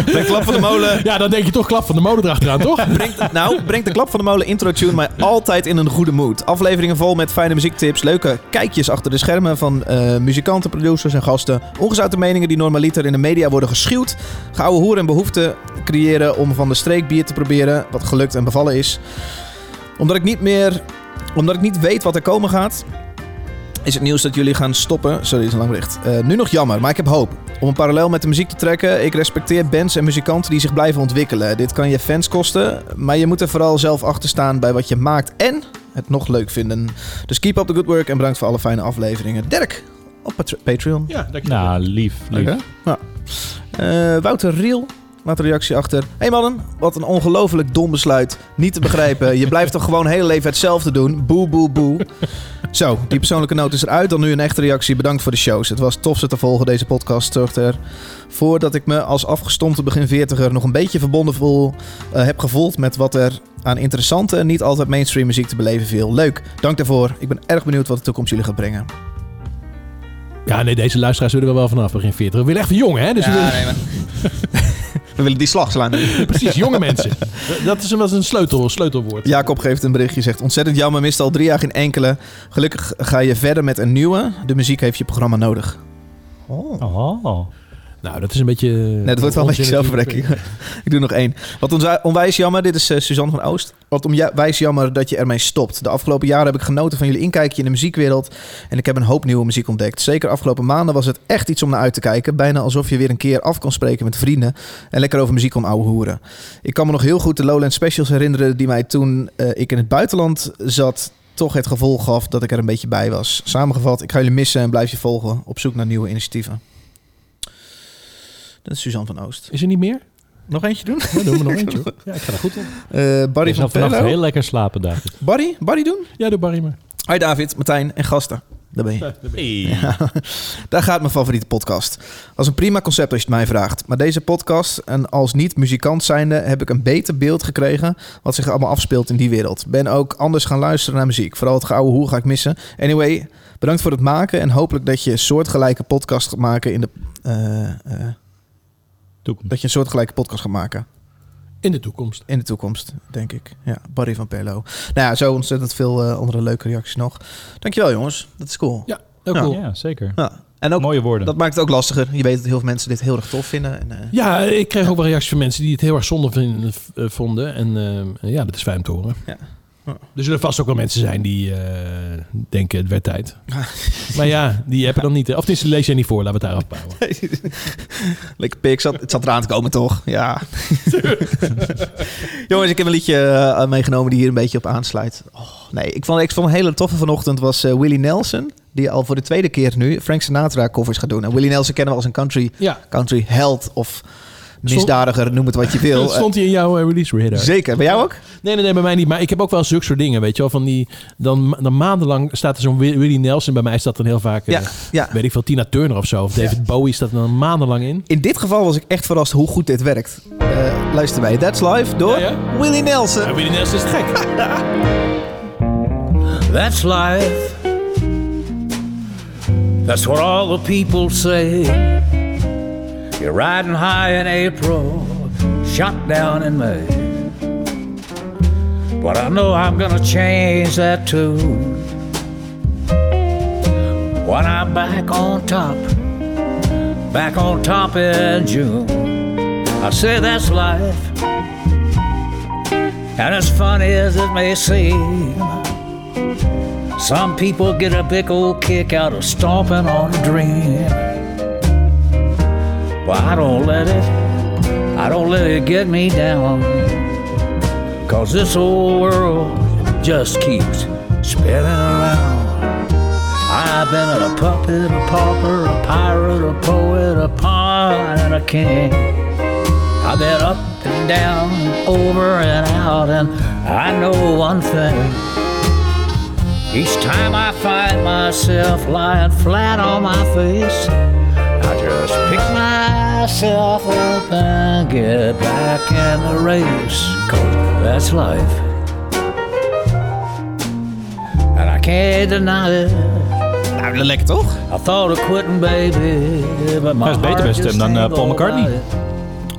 Breng Klap van de Molen... Ja, dan denk je toch Klap van de Molen erachteraan, toch? Brengt, nou, brengt de Klap van de Molen intro tune mij altijd in een goede mood. Afleveringen vol met fijne muziektips, leuke kijkjes achter de schermen... van uh, muzikanten, producers en gasten. Ongezouten meningen die normaliter in de media worden geschuwd. Gouden hoeren en behoeften creëren om Van de Streek bier te proberen... wat gelukt en bevallen is. Omdat ik niet meer... Omdat ik niet weet wat er komen gaat... Is het nieuws dat jullie gaan stoppen? Sorry, dat is een lang bericht. Uh, nu nog jammer, maar ik heb hoop. Om een parallel met de muziek te trekken, ik respecteer bands en muzikanten die zich blijven ontwikkelen. Dit kan je fans kosten, maar je moet er vooral zelf achter staan bij wat je maakt en het nog leuk vinden. Dus keep up the good work en bedankt voor alle fijne afleveringen. Dirk, op Pat- Patreon. Ja, dankjewel. Nou, lief. lief. Okay. Nou. Uh, Wouter Riel. Laat een reactie achter. Hé hey mannen, wat een ongelooflijk dom besluit. Niet te begrijpen. Je blijft toch gewoon heel leven hetzelfde doen. Boe, boe, boe. Zo, die persoonlijke noot is eruit. Dan nu een echte reactie. Bedankt voor de shows. Het was tof ze te volgen, deze podcast. Zorgt ervoor dat ik me als afgestompte begin veertiger nog een beetje verbonden voel, uh, heb gevoeld met wat er aan interessante en niet altijd mainstream muziek te beleven viel. Leuk, dank daarvoor. Ik ben erg benieuwd wat de toekomst jullie gaat brengen. Ja, nee, deze luisteraars willen we wel vanaf begin veertig. We willen echt jong, hè? Dus ja, we... nee, maar... We willen die slag slaan. Precies, jonge mensen. Dat is een, dat is een sleutel, sleutelwoord. Jacob geeft een berichtje, zegt... Ontzettend jammer, miste al drie jaar geen enkele. Gelukkig ga je verder met een nieuwe. De muziek heeft je programma nodig. Oh. Oh. Nou, dat is een beetje... Nee, dat wordt wel een beetje zelfverrekking. Ik doe nog één. Wat onwijs jammer, dit is uh, Suzanne van Oost. Wat onwijs jammer dat je ermee stopt. De afgelopen jaren heb ik genoten van jullie inkijkje in de muziekwereld. En ik heb een hoop nieuwe muziek ontdekt. Zeker afgelopen maanden was het echt iets om naar uit te kijken. Bijna alsof je weer een keer af kon spreken met vrienden. En lekker over muziek kon ouwehoeren. Ik kan me nog heel goed de Lowlands specials herinneren. Die mij toen uh, ik in het buitenland zat... toch het gevoel gaf dat ik er een beetje bij was. Samengevat, ik ga jullie missen en blijf je volgen. Op zoek naar nieuwe initiatieven. Dat is Suzanne van Oost. Is er niet meer? Nog eentje doen? Ja, doen we nog eentje. Hoor. Ja, ik ga er goed op. Uh, Barry van Pello. Heel lekker slapen, David. Barry? Barry doen? Ja, doe Barry maar. Hoi David, Martijn en gasten. Daar ben je. Daar, ben je. Hey. Ja, daar gaat mijn favoriete podcast. Als een prima concept als je het mij vraagt. Maar deze podcast, en als niet-muzikant zijnde... heb ik een beter beeld gekregen... wat zich allemaal afspeelt in die wereld. Ben ook anders gaan luisteren naar muziek. Vooral het geouwe hoe ga ik missen. Anyway, bedankt voor het maken... en hopelijk dat je een soortgelijke podcast gaat maken in de... Uh, uh, toekomst. Dat je een soortgelijke podcast gaat maken. In de toekomst. In de toekomst, denk ik. Ja, Barry van Perlo. Nou ja, zo ontzettend veel uh, andere leuke reacties nog. Dankjewel jongens, dat is cool. Ja, heel ja. Cool. Ja, zeker. Ja. En ook, mooie woorden. Dat maakt het ook lastiger. Je weet dat heel veel mensen dit heel erg tof vinden. En, uh, ja, ik kreeg ja. ook wel reacties van mensen die het heel erg zonde vinden, uh, vonden. En uh, ja, dat is fijn te horen. Ja. Oh. Er zullen vast ook wel mensen zijn die uh, denken het werd tijd. Maar ja, die hebben dan niet... Of tenminste, lees jij niet voor. Laten we het daar afbouwen. Lekker pik. Zat, het zat eraan te komen, toch? Ja. Jongens, ik heb een liedje uh, meegenomen die hier een beetje op aansluit. Oh, nee, ik vond, ik vond een hele toffe vanochtend was uh, Willie Nelson. Die al voor de tweede keer nu Frank Sinatra covers gaat doen. En Willie Nelson kennen we als een country, ja. country held of... misdadiger, noem het wat je wil. Stond hij in jouw uh, release radar? Zeker. Bij jou ook? Nee, nee, nee, bij mij niet. Maar ik heb ook wel zulke soort dingen, weet je wel. Van die, dan, dan maandenlang staat er zo'n Willie Nelson. Bij mij staat dan heel vaak, ja, uh, ja. weet ik veel, Tina Turner of zo. Of David ja. Bowie staat er dan maandenlang in. In dit geval was ik echt verrast hoe goed dit werkt. Uh, luister bij That's Life door ja, ja? Willie Nelson. Ja, Willie Nelson is gek. That's life. That's what all the people say. You're riding high in April, shot down in May. But I know I'm gonna change that tune when I'm back on top, back on top in June. I say that's life, and as funny as it may seem, some people get a big old kick out of stomping on a dream. Well, I don't let it, I don't let it get me down, 'cause this old world just keeps spinning around. I've been a puppet, a pauper, a pirate, a poet, a pawn, and a king. I've been up and down, over and out, and I know one thing. Each time I find myself lying flat on my face, I just pick myself up and get back in the race, 'cause that's life. And I can't deny it. Nou, lekker toch? I thought of quitting, baby, but my Hij is beter bij stem dan uh, Paul McCartney.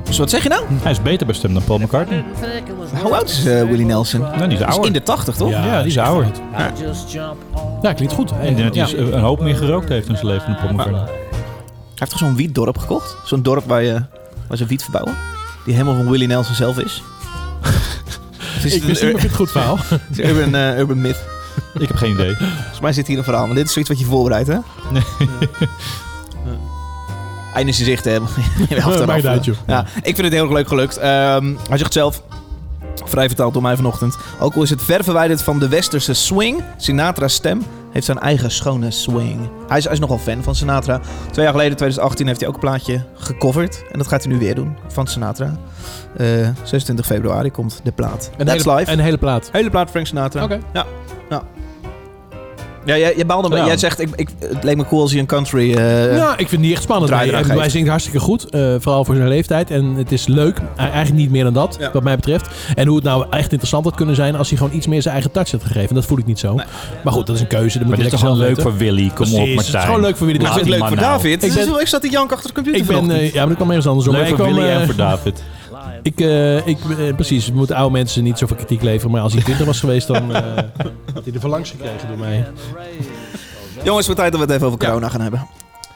Dus wat zeg je nou? Hij is beter bij stem dan Paul McCartney. Hoe oud is uh, Willie Nelson? Nou, die is ouder. In de tachtig, toch? Ja, ja, die is ouder. Ja, ja klinkt goed. En dat hij ja. een hoop meer gerookt heeft in zijn leven dan Paul McCartney. Maar, Hij heeft toch zo'n wietdorp gekocht? Zo'n dorp waar, je, waar ze wiet verbouwen? Die helemaal van Willie Nelson zelf is? Het is ik wist niet of het goed verhaal. Het is een urban, uh, urban myth. Ik heb geen idee. Volgens mij zit hier een verhaal. Maar dit is zoiets wat je voorbereidt, hè? Nee. Ja. Einde zicht te hebben. Ja, maakt uit, joh. Ja, ik vind het heel erg leuk gelukt. Um, hij zegt zelf... Vrij vertaald door mij vanochtend. Ook al is het ver verwijderd van de westerse swing, Sinatra's stem heeft zijn eigen schone swing. Hij is, hij is nogal fan van Sinatra. Twee jaar geleden, twintig achttien, heeft hij ook een plaatje gecoverd. En dat gaat hij nu weer doen, van Sinatra. Uh, zesentwintig februari komt de plaat. Een That's hele, live. Een hele plaat? Hele plaat, Frank Sinatra. Oké. Okay. Ja. Nou. Ja, jij, jij baalde me. Ja. Jij zegt, ik, ik, het leek me cool als je een country... Uh, ja, ik vind het niet echt spannend. Hij, hij zingt hartstikke goed. Uh, vooral voor zijn leeftijd. En het is leuk. Uh, eigenlijk niet meer dan dat, ja. wat mij betreft. En hoe het nou echt interessant had kunnen zijn als hij gewoon iets meer zijn eigen touch had gegeven. Dat voel ik niet zo. Nee. Maar goed, dat is een keuze. Dat maar moet het is toch gewoon leuk weten. Voor Willy. Kom Precies, op, Martijn. Het is gewoon leuk voor Willy. Maar het is leuk voor David. Ik, ben, ik zat te jank achter de computer. Ik ben, uh, ja, maar ik kwam ergens anders om. Leuk voor Willy en voor David. Ik, uh, ik, uh, precies, we moeten oude mensen niet zoveel kritiek leveren. Maar als hij twintig was geweest, dan uh, had hij er van langs gekregen door mij. Jongens, voor tijd dat we het even over corona ja. gaan hebben.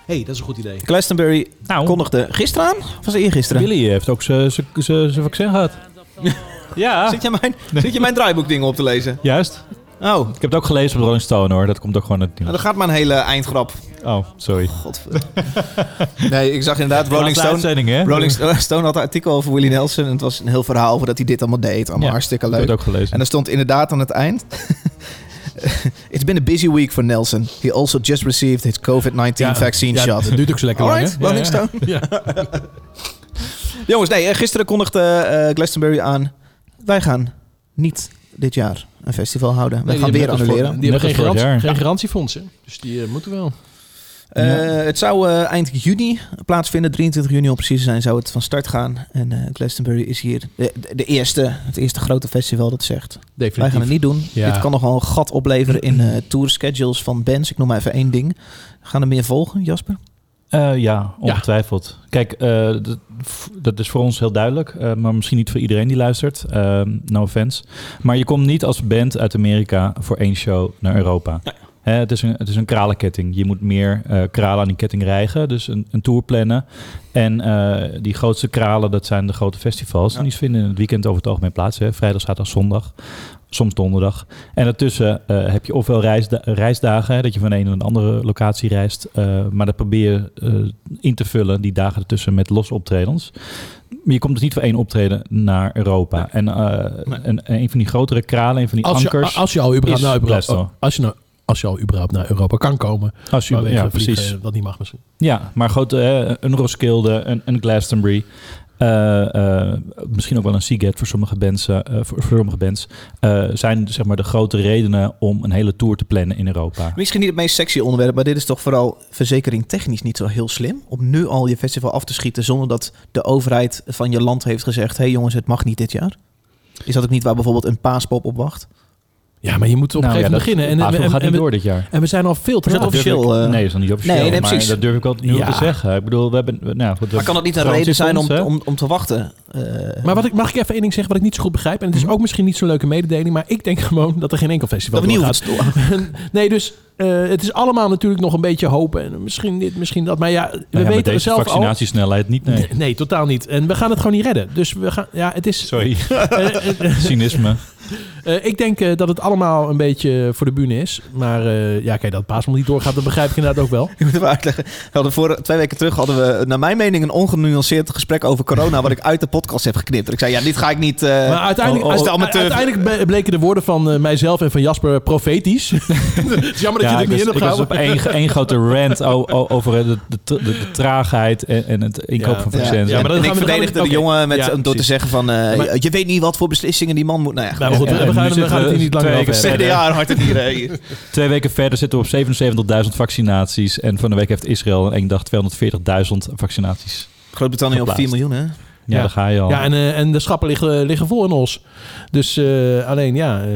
Hé, hey, dat is een goed idee. Glastonbury nou. kondigde gisteren aan? Of was het eergisteren? Willy heeft ook zijn vaccin gehad. Ja. Zit je mijn, nee. mijn draaiboekdingen op te lezen? Juist. Oh. Ik heb het ook gelezen op de Rolling Stone, hoor. Dat komt ook gewoon uit het nieuws. Nou, dat gaat maar een hele eindgrap. Oh, sorry. Godver. Nee, ik zag inderdaad Rolling Stone. Rolling Stone had een artikel over Willie Nelson. En het was een heel verhaal over dat hij dit allemaal deed. Allemaal ja, hartstikke leuk. Ik heb het ook gelezen. En er stond inderdaad aan het eind... It's been a busy week for Nelson. He also just received his covid negentien ja, vaccine ja, shot. Dat duurt ook zo lekker lang, right, hè? Rolling ja, ja. Stone. Ja. Jongens, nee. Gisteren kondigde uh, Glastonbury aan... Wij gaan niet dit jaar een festival houden. We nee, gaan weer annuleren. Voor, die hebben geen, garant, geen garantiefonds, hè? Dus die uh, moeten wel. Uh, ja. Het zou uh, eind juni plaatsvinden, drieëntwintig juni om precies te zijn, zou het van start gaan. En uh, Glastonbury is hier de, de eerste, het eerste grote festival dat zegt. Definitief. Wij gaan het niet doen. Ja. Dit kan nog wel een gat opleveren in uh, tourschedules van bands. Ik noem maar even één ding. Gaan er meer volgen, Jasper? Uh, ja, ongetwijfeld. Ja. Kijk, uh, dat, dat is voor ons heel duidelijk. Uh, maar misschien niet voor iedereen die luistert. Uh, no offense. Maar je komt niet als band uit Amerika voor één show naar Europa. Ja. He, het, is een, het is een kralenketting. Je moet meer uh, kralen aan die ketting rijgen. Dus een, een tour plannen. En uh, die grootste kralen, dat zijn de grote festivals. Ja. En die vinden in het weekend over het algemeen plaats. Hè? Vrijdag, zaterdag, zondag. Soms donderdag. En daartussen uh, heb je ofwel reisda- reisdagen. Hè, dat je van een naar een andere locatie reist. Uh, maar dat probeer je uh, in te vullen. Die dagen ertussen met los optredens. Je komt dus niet voor één optreden naar Europa. Nee. En, uh, nee. en, en een van die grotere kralen, een van die als je, ankers... Als je al überhaupt naar Europa... Als je nou... Als je al überhaupt naar Europa kan komen. Als je, ja, precies. Vliegen, dat niet mag misschien. Ja, maar goed, een Roskilde, een, een Glastonbury. Uh, uh, misschien ook wel een Seagate voor sommige bands. Uh, voor, voor sommige bands uh, zijn zeg maar de grote redenen om een hele tour te plannen in Europa. Misschien niet het meest sexy onderwerp, maar dit is toch vooral verzekering technisch niet zo heel slim. Om nu al je festival af te schieten zonder dat de overheid van je land heeft gezegd... Hé hey jongens, het mag niet dit jaar. Is dat ook niet waar bijvoorbeeld een paaspop op wacht? Ja, maar je moet op nou, een gegeven moment ja, beginnen. En, en, en, gaat en, niet door dit jaar. En we zijn al veel te dat officieel. Ik, nee, dat is nog niet officieel. Nee, nee, maar precies. Dat durf ik wel nu ja. te zeggen. Ik bedoel, we hebben. Nou, goed, maar kan dat niet een reden zijn om, om, om te wachten? Uh, maar wat ik, mag ik even één ding zeggen wat ik niet zo goed begrijp? En het is ook misschien niet zo'n leuke mededeling, maar ik denk gewoon dat er geen enkel festival dat gaat. Nee, dus uh, het is allemaal natuurlijk nog een beetje hopen en misschien dit, misschien dat. Maar ja, we nou ja, weten er zelf al. Vaccinatiesnelheid niet. Nee. Nee, nee, totaal niet. En we gaan het gewoon niet redden. Dus we gaan. Ja, het is. Sorry. Cynisme. Uh, ik denk uh, dat het allemaal een beetje voor de bühne is. Maar uh, ja, kijk, dat Paasman niet doorgaat, dat begrijp ik inderdaad ook wel. Ik moet even uitleggen. We voor, twee weken terug hadden we, naar mijn mening, een ongenuanceerd gesprek over corona... wat ik uit de podcast heb geknipt. En ik zei, ja, dit ga ik niet... Uh, maar uiteindelijk, oh, oh, u, uiteindelijk bleken de woorden van uh, mijzelf en van Jasper profetisch. Het is jammer dat ja, je dit niet in hebt gehouden. Ik was op één grote rant over de, de, de, de traagheid en, en het inkoop ja, van vaccins. Ja, ja, en, en ik verdedigde de jongen met, ja, door precies. te zeggen van... Uh, maar, je weet niet wat voor beslissingen die man moet... Nou ja, nou, goed, ja, we, we gaan, we gaan het hier niet langer over hebben. C D A en hart en nieren hier. Twee weken verder zitten we op zevenenzeventigduizend vaccinaties. En van de week heeft Israël in één dag tweehonderdveertigduizend vaccinaties. Groot-Brittannië op vier miljoen, hè? Ja, ja, daar ga je al. Ja, en, uh, en de schappen liggen, liggen vol in ons. Dus uh, alleen, ja... Uh,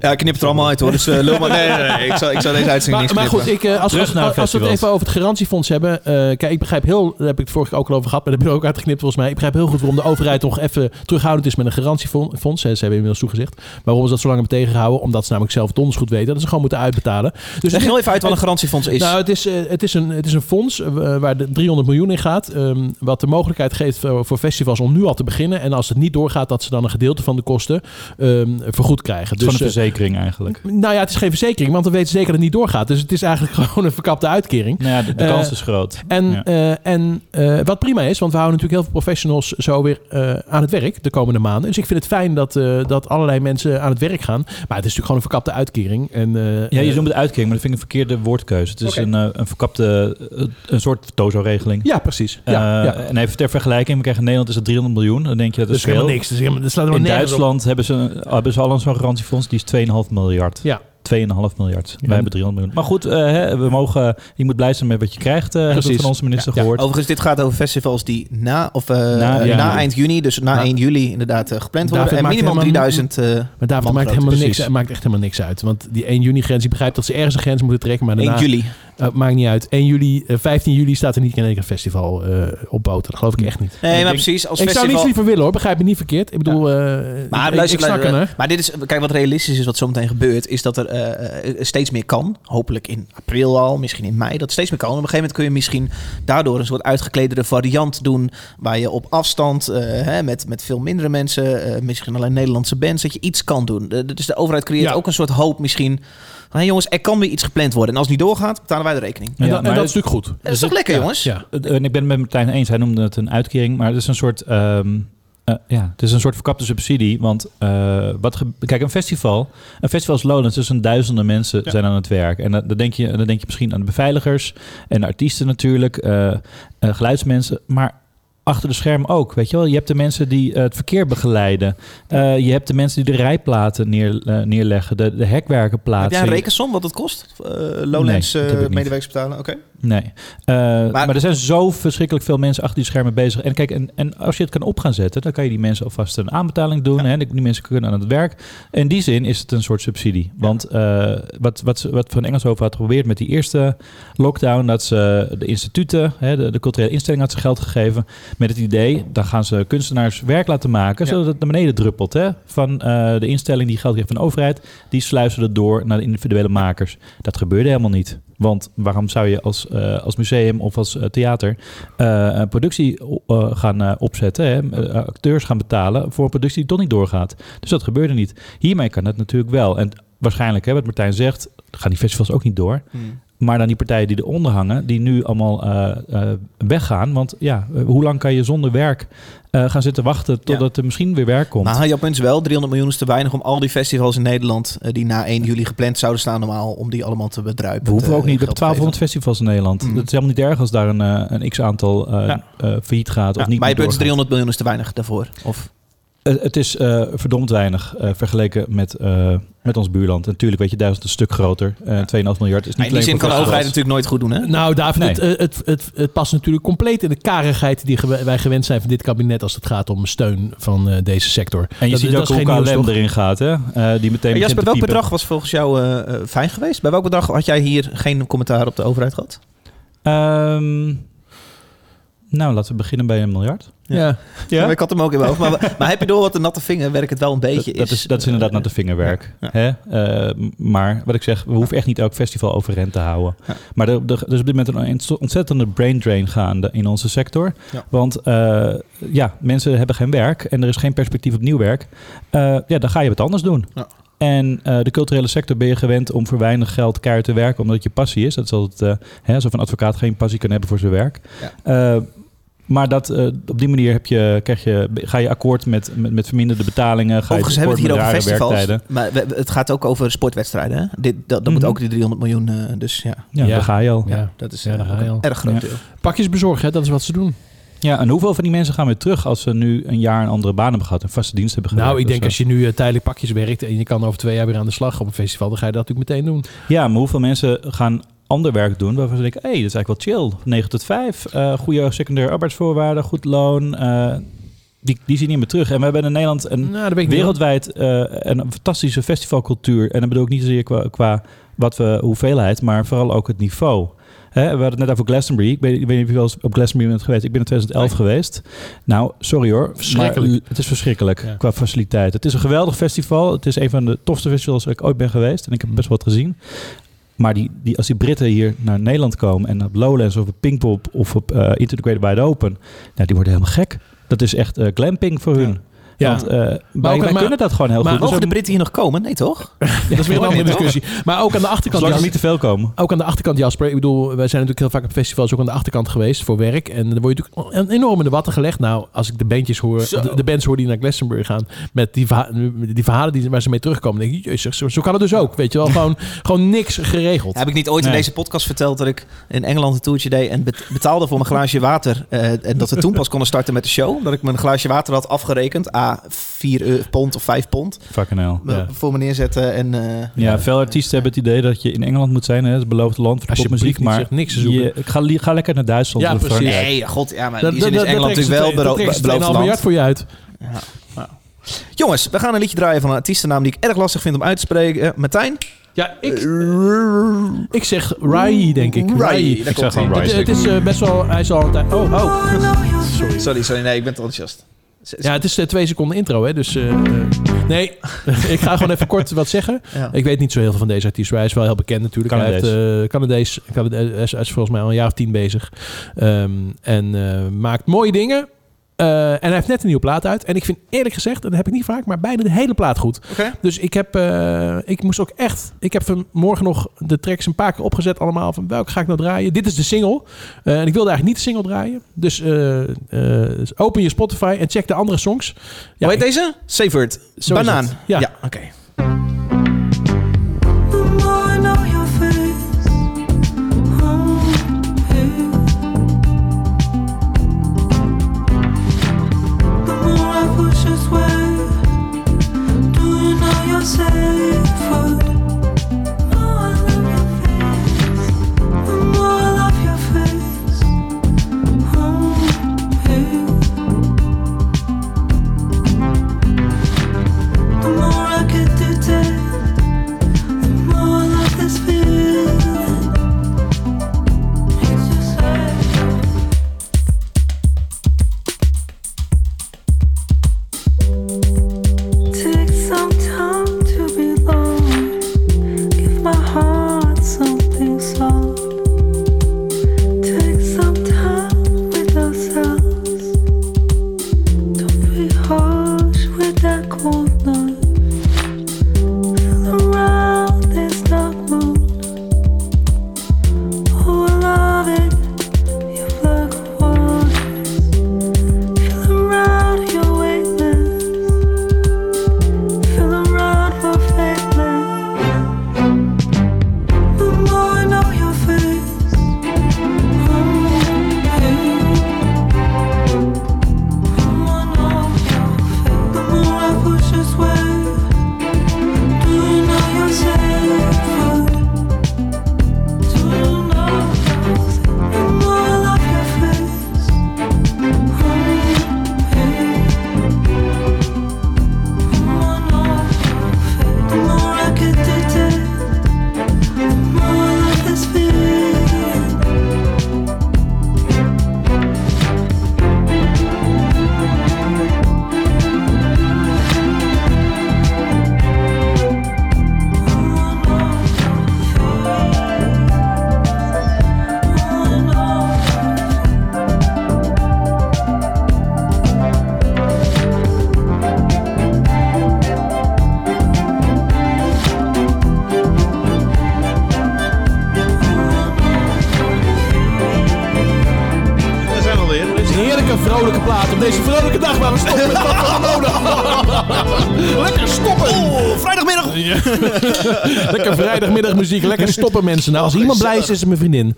ja, ik knip het er allemaal uit, hoor. Dus uh, lul maar... Nee, nee, nee, nee. Ik, zal, ik zal deze uitzending niet knippen. Maar goed, ik, uh, als, als, als, als we het even over het garantiefonds hebben... Uh, kijk, ik begrijp heel... Daar heb ik het vorige keer ook al over gehad, maar daar heb ik ook uitgeknipt volgens mij. Ik begrijp heel goed waarom de overheid nog even terughoudend is met een garantiefonds. Ze hebben inmiddels toegezegd. Waarom ze dat zo lang hebben tegengehouden? Omdat ze namelijk zelf donders goed weten dat ze gewoon moeten uitbetalen. Dus leg heel even uit wat een garantiefonds is. Nou, het is, uh, het is, een, het is een fonds uh, waar de driehonderd miljoen in gaat. Um, wat de mogelijkheid geeft voor festivals was om nu al te beginnen. En als het niet doorgaat, dat ze dan een gedeelte van de kosten um, vergoed krijgen. Dus van een verzekering eigenlijk. Nou ja, het is geen verzekering, want we weten zeker dat het niet doorgaat. Dus het is eigenlijk gewoon een verkapte uitkering. Nou ja, de, de kans uh, is groot. En, ja. uh, en uh, wat prima is, want we houden natuurlijk heel veel professionals zo weer uh, aan het werk de komende maanden. Dus ik vind het fijn dat, uh, dat allerlei mensen aan het werk gaan. Maar het is natuurlijk gewoon een verkapte uitkering. En, uh, ja, je noemt het uitkering, maar dat vind ik een verkeerde woordkeuze. Het is okay. een, uh, een verkapte, uh, een soort tozo-regeling. Ja, precies. Ja, uh, ja. En even ter vergelijking, we krijgen in Nederland is dat driehonderd miljoen. Dan denk je dat is dus veel. Niks. Dus helemaal, dat slaat in Duitsland hebben ze, hebben ze al een zo'n garantiefonds. Die is twee komma vijf miljard. Ja. twee komma vijf miljard. Ja. Wij hebben driehonderd miljoen. Maar goed, uh, hè, we mogen, je moet blij zijn met wat je krijgt. Uh, hebben we van onze minister ja. gehoord. Ja. Overigens, dit gaat over festivals die na, of, uh, na, ja. na eind juni, dus na, na één juli inderdaad uh, gepland David worden. En minimaal drieduizend. Uh, maar David maakt, helemaal niks, maakt echt helemaal niks uit. Want die één juni grens, je begrijpt dat ze ergens een grens moeten trekken. Maar daarna, één juli. Uh, maakt niet uit. één juli, uh, vijftien juli staat er niet in één keer festival uh, op boten. Dat geloof ik echt niet. Nee, maar ik, precies. Als ik festival... zou niets liever willen hoor. Begrijp me niet verkeerd. Ik bedoel, ja. uh, maar, ik, luister, ik snak luister, er. Maar dit is, kijk, wat realistisch is wat zometeen gebeurt, is dat er uh, steeds meer kan. Hopelijk in april al, misschien in mei. Dat steeds meer kan. En op een gegeven moment kun je misschien daardoor een soort uitgekledere variant doen, waar je op afstand, uh, hè, met, met veel mindere mensen, uh, misschien alleen Nederlandse bands, dat je iets kan doen. Uh, dus de overheid creëert ja. ook een soort hoop misschien. Nee, jongens, er kan weer iets gepland worden. En als het niet doorgaat, betalen wij de rekening. En, ja, en dat, dat is natuurlijk goed. Dat is dus toch het, lekker, ja, jongens? Ja. En ik ben het met Martijn eens. Hij noemde het een uitkering. Maar het is een soort, um, uh, ja, het is een soort verkapte subsidie. Want uh, wat ge- kijk, een festival... Een festival is Lowlands. Dus een duizenden mensen ja. zijn aan het werk. En dan denk, je, dan denk je misschien aan de beveiligers. En de artiesten natuurlijk. Uh, uh, geluidsmensen. Maar... achter de scherm ook, weet je wel. Je hebt de mensen die uh, het verkeer begeleiden. Uh, je hebt de mensen die de rijplaten neer, uh, neerleggen. De, de hekwerken plaatsen. Heb jij een rekensom wat het kost? Uh, Lowlands nee, uh, medewerkers betalen? Oké. Okay. Nee. Uh, maar, maar er zijn zo verschrikkelijk veel mensen achter die schermen bezig. En kijk, en, en als je het kan op gaan zetten... dan kan je die mensen alvast een aanbetaling doen. Ja. Hè? Die mensen kunnen aan het werk. In die zin is het een soort subsidie. Want ja. uh, wat, wat, wat Van Engelshoven had geprobeerd met die eerste lockdown... dat ze de instituten, hè, de, de culturele instelling had ze geld gegeven... met het idee, dan gaan ze kunstenaars werk laten maken... Ja. zodat het naar beneden druppelt. Hè? Van uh, de instelling die geld geeft van de overheid... die sluizen het door naar de individuele makers. Dat gebeurde helemaal niet. Want waarom zou je als, uh, als museum of als uh, theater uh, een productie uh, gaan uh, opzetten, hè? Uh, acteurs gaan betalen voor een productie die toch niet doorgaat? Dus dat gebeurde niet. Hiermee kan dat natuurlijk wel. En waarschijnlijk, hè, wat Martijn zegt, gaan die festivals ook niet door. Hmm. Maar dan die partijen die eronder hangen, die nu allemaal uh, uh, weggaan. Want ja, hoe lang kan je zonder werk uh, gaan zitten wachten totdat ja. er misschien weer werk komt? Maar jouw punt is wel, driehonderd miljoen is te weinig om al die festivals in Nederland... Uh, die na één juli gepland zouden staan normaal, om die allemaal te bedruipen. We hoeven te, ook niet, we hebben twaalfhonderd festivals in Nederland. Mm. Dat is helemaal niet erg als daar een, een x-aantal uh, ja. uh, failliet gaat. Ja, of niet maar je punt is, driehonderd miljoen is te weinig daarvoor? Of... Het is uh, verdomd weinig uh, vergeleken met, uh, met ons buurland. En natuurlijk, weet je, duizend een stuk groter. Uh, twee komma vijf miljard is niet alleen voor. In die zin kan de overheid natuurlijk nooit goed doen, hè? Nou, David, nee. het, het, het, het, het past natuurlijk compleet in de karigheid... die ge- wij gewend zijn van dit kabinet... als het gaat om steun van uh, deze sector. En je dat, ziet dat ook hoe K L M erin gaat, hè? Uh, die meteen Jasper, welk bedrag was volgens jou uh, fijn geweest? Bij welk bedrag had jij hier geen commentaar op de overheid gehad? Um, nou, laten we beginnen bij een miljard. Ja. Ja. ja, ik had hem ook in mijn hoofd. Maar, maar heb je door wat de natte vingerwerk het wel een beetje dat, is? Dat is, dat is inderdaad natte vingerwerk. Ja. Ja. Hè? Uh, maar wat ik zeg, we hoeven echt niet elk festival overeind te houden. Ja. Maar er, er is op dit moment een ontzettende brain drain gaande in onze sector. Ja. Want uh, ja, mensen hebben geen werk en er is geen perspectief op nieuw werk. Uh, ja, dan ga je wat anders doen. Ja. En uh, de culturele sector ben je gewend om voor weinig geld keihard te werken, omdat het je passie is. Dat is altijd, uh, hè, alsof een advocaat geen passie kan hebben voor zijn werk. Ja. Uh, Maar dat, uh, op die manier heb je, krijg je, ga je akkoord met, met, met verminderde betalingen. Ga Overigens je hebben we het hier over festivals, werktijden. Maar we, het gaat ook over sportwedstrijden. Hè? Dit, dat dat mm-hmm. moet ook die driehonderd miljoen, uh, dus ja. Ja, ja. Daar ga je al. Ja, dat is ja, uh, al. Erg groot deel. Ja. Pakjes bezorgen, hè? Dat is wat ze doen. Ja, en hoeveel van die mensen gaan weer terug als ze nu een jaar een andere baan hebben gehad, een vaste dienst hebben gewerkt? Nou, ik denk als je nu uh, tijdelijk pakjes werkt en je kan over twee jaar weer aan de slag op een festival, dan ga je dat natuurlijk meteen doen. Ja, maar hoeveel mensen gaan ander werk doen waarvan ze denken, hé, hey, dat is eigenlijk wel chill. negen tot vijf, uh, goede secundaire arbeidsvoorwaarden, goed loon. Uh, die, die zien niet meer terug. En we hebben in Nederland een nou, wereldwijd uh, een fantastische festivalcultuur. En dat bedoel ik niet zozeer qua, qua wat we hoeveelheid, maar vooral ook het niveau. Hè, we hadden het net over Glastonbury. Ik weet, ik weet niet of je wel eens op Glastonbury bent geweest. Ik ben in tweeduizend elf nee. geweest. Nou, sorry hoor. Verschrikkelijk. Maar, het is verschrikkelijk ja. qua faciliteit. Het is een geweldig festival. Het is een van de tofste festivals waar ik ooit ben geweest. En ik heb best wat gezien. Maar die, die, als die Britten hier naar Nederland komen... en op Lowlands of op Pinkpop of op uh, Into the Great Wide Open... Nou, die worden helemaal gek. Dat is echt uh, glamping voor hun. Ja. Ja. Want uh, wij, wij maar, kunnen dat gewoon heel maar, goed. Maar mogen dus de Britten hier nog komen? Nee, toch? Ja, dat is weer een andere discussie. Maar ook aan de achterkant... Zolang er niet te veel komen. Ook aan de achterkant, Jasper. Ik bedoel, wij zijn natuurlijk heel vaak op festivals ook aan de achterkant geweest voor werk. En dan word je natuurlijk enorm in de watten gelegd. Nou, als ik de bandjes hoor, de, de bands hoor die naar Glastonbury gaan... met die, verha- die verhalen die, waar ze mee terugkomen... denk ik, jezus, zo, zo kan het dus ook. Weet je wel, gewoon, gewoon niks geregeld. Ja, heb ik niet ooit nee. in deze podcast verteld dat ik in Engeland een toertje deed... en betaalde voor mijn glaasje water. Uh, en dat we toen pas konden starten met de show. Dat ik mijn glaasje water had afgerekend... A vier pond of vijf pond. Fucking hell. Ja. Voor me neerzetten. En, uh, ja, ja, veel artiesten hebben het idee dat je in Engeland moet zijn. Hè? Het is beloofde land voor de popmuziek. Maar zegt, niks te zoeken. Je, ga, ga lekker naar Duitsland. Ja, precies. Nee, god. Ja, maar in die zin is Engeland natuurlijk wel beloofd land. Dat miljard voor je uit. Ja. Nou. Jongens, we gaan een liedje draaien van een artiestennaam die ik erg lastig vind om uit te spreken. Martijn? Ja, ik, uh, ik zeg Rye, denk ik. Rye. Ik zeg gewoon Rye. Het is uh, best wel... Hij is al een tijd... Oh, oh. Sorry. sorry, sorry. Nee, ik ben te enthousiast. Ja, het is uh, twee seconden intro, hè. Dus... Uh, nee, ik ga gewoon even kort wat zeggen. Ja. Ik weet niet zo heel veel van deze artiest. Hij is wel heel bekend natuurlijk. Canadees. Hij heeft, uh, Canadees, Canadees is volgens mij al een jaar of tien bezig. Um, en uh, maakt mooie dingen. Uh, en hij heeft net een nieuwe plaat uit. En ik vind eerlijk gezegd, en dat heb ik niet vaak, maar bijna de hele plaat goed. Okay. Dus ik heb, uh, ik moest ook echt... Ik heb vanmorgen nog de tracks een paar keer opgezet allemaal. Van welke ga ik nou draaien? Dit is de single. Uh, en ik wilde eigenlijk niet de single draaien. Dus uh, uh, open je Spotify en check de andere songs. Ja, weet ik, deze? Safe word. Banaan. Ja, ja, oké. Okay. Lekker vrijdagmiddagmuziek, lekker stoppen mensen. Nou, als iemand blij is, is het mijn vriendin.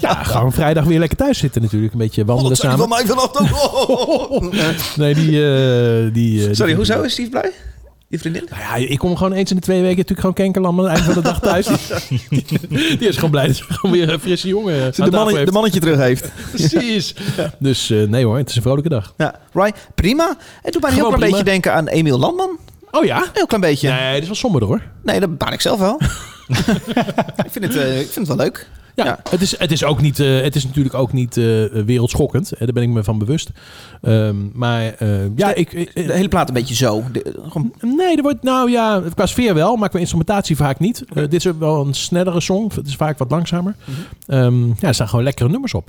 Ja, gewoon vrijdag weer lekker thuis zitten natuurlijk. Een beetje wandelen oh, samen. Van mij vanaf. Oh. Nee, die... Uh, die uh, Sorry, die hoezo is die blij? Die vriendin? Nou ja, ik kom gewoon eens in de twee weken natuurlijk gewoon kenkerlam aan het eind van de dag thuis. Die is gewoon blij dat ze gewoon weer een frisse jongen de, mannetje, de mannetje terug heeft. Precies. Ja. Dus uh, nee hoor, het is een vrolijke dag. Ja, right. Prima. En toen ben ik ook prima. Een beetje denken aan Emiel Landman. Oh ja? Een heel klein beetje. Nee, dat is wel somber hoor. Nee, dat baal ik zelf wel. ik, vind het, uh, ik vind het wel leuk. Ja, ja. Het, is, het, is ook niet, uh, het is natuurlijk ook niet uh, wereldschokkend. Hè, daar ben ik me van bewust. Um, maar uh, ja, ik, ik, de hele plaat een beetje zo. De, gewoon... Nee, er wordt, nou ja, qua sfeer wel, maar qua instrumentatie vaak niet. Uh, dit is wel een snellere song. Het is vaak wat langzamer. Mm-hmm. um, ja, er staan gewoon lekkere nummers op.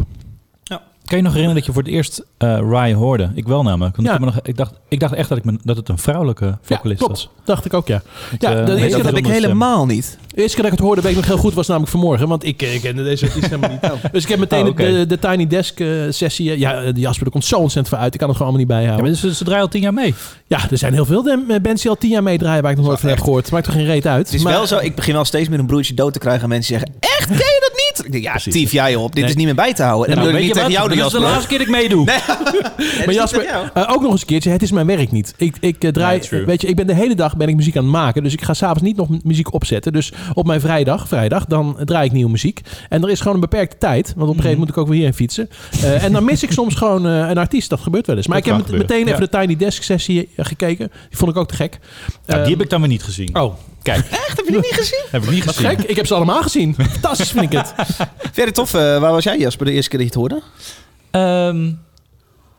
Ja. Kan je nog herinneren dat je voor het eerst uh, Rye hoorde? Ik wel namelijk. Want ja. ik, me nog, ik, dacht, ik dacht echt dat, ik me, dat het een vrouwelijke vocalist ja, was. Dacht ik ook, ja. Het, ja uh, dat, dat, dat heb ik helemaal niet. De eerste keer dat ik het hoorde, weet ik nog heel goed, was namelijk vanmorgen. Want ik, ik kende deze artiest helemaal niet. Oh. Dus ik heb meteen oh, okay. de, de Tiny Desk uh, sessie. Ja, Jasper, er komt zo ontzettend voor uit. Ik kan het gewoon allemaal niet bijhouden. Ja, maar ze, ze draaien al tien jaar mee. Ja, er zijn heel veel bands die al tien jaar meedraaien, waar ik nog nooit van heb gehoord. Het maakt toch geen reet uit. Het is maar, wel zo, ik begin wel steeds met een broertje dood te krijgen. En mensen zeggen, echt, ken je dat niet? Ja, tief jij op. Dit nee. is niet meer bij te houden. En dan wil ik niet tegen jou Jasper. Dat is de laatste keer dat ik meedoe. Nee. Maar Jasper, uh, ook nog eens een keertje. Het is mijn werk niet. Ik, ik uh, draai... Nee, weet je, ik ben de hele dag ben ik muziek aan het maken. Dus ik ga s'avonds niet nog muziek opzetten. Dus op mijn vrijdag, vrijdag, dan draai ik nieuwe muziek. En er is gewoon een beperkte tijd. Want op een gegeven moment moet ik ook weer hierheen fietsen. Uh, en dan mis ik soms gewoon uh, een artiest. Dat gebeurt wel eens. Maar dat ik heb met, meteen even ja. de Tiny Desk sessie gekeken. Die vond ik ook te gek. Nou, um, die heb ik dan weer niet gezien. Oh. Kijk. Echt? Heb je die niet gezien? Heb ik niet gezien. Wat gek. Ik heb ze allemaal gezien. Fantastisch vind ik het. Vind je het tof? Uh, waar was jij, Jasper, de eerste keer dat je het hoorde? Um,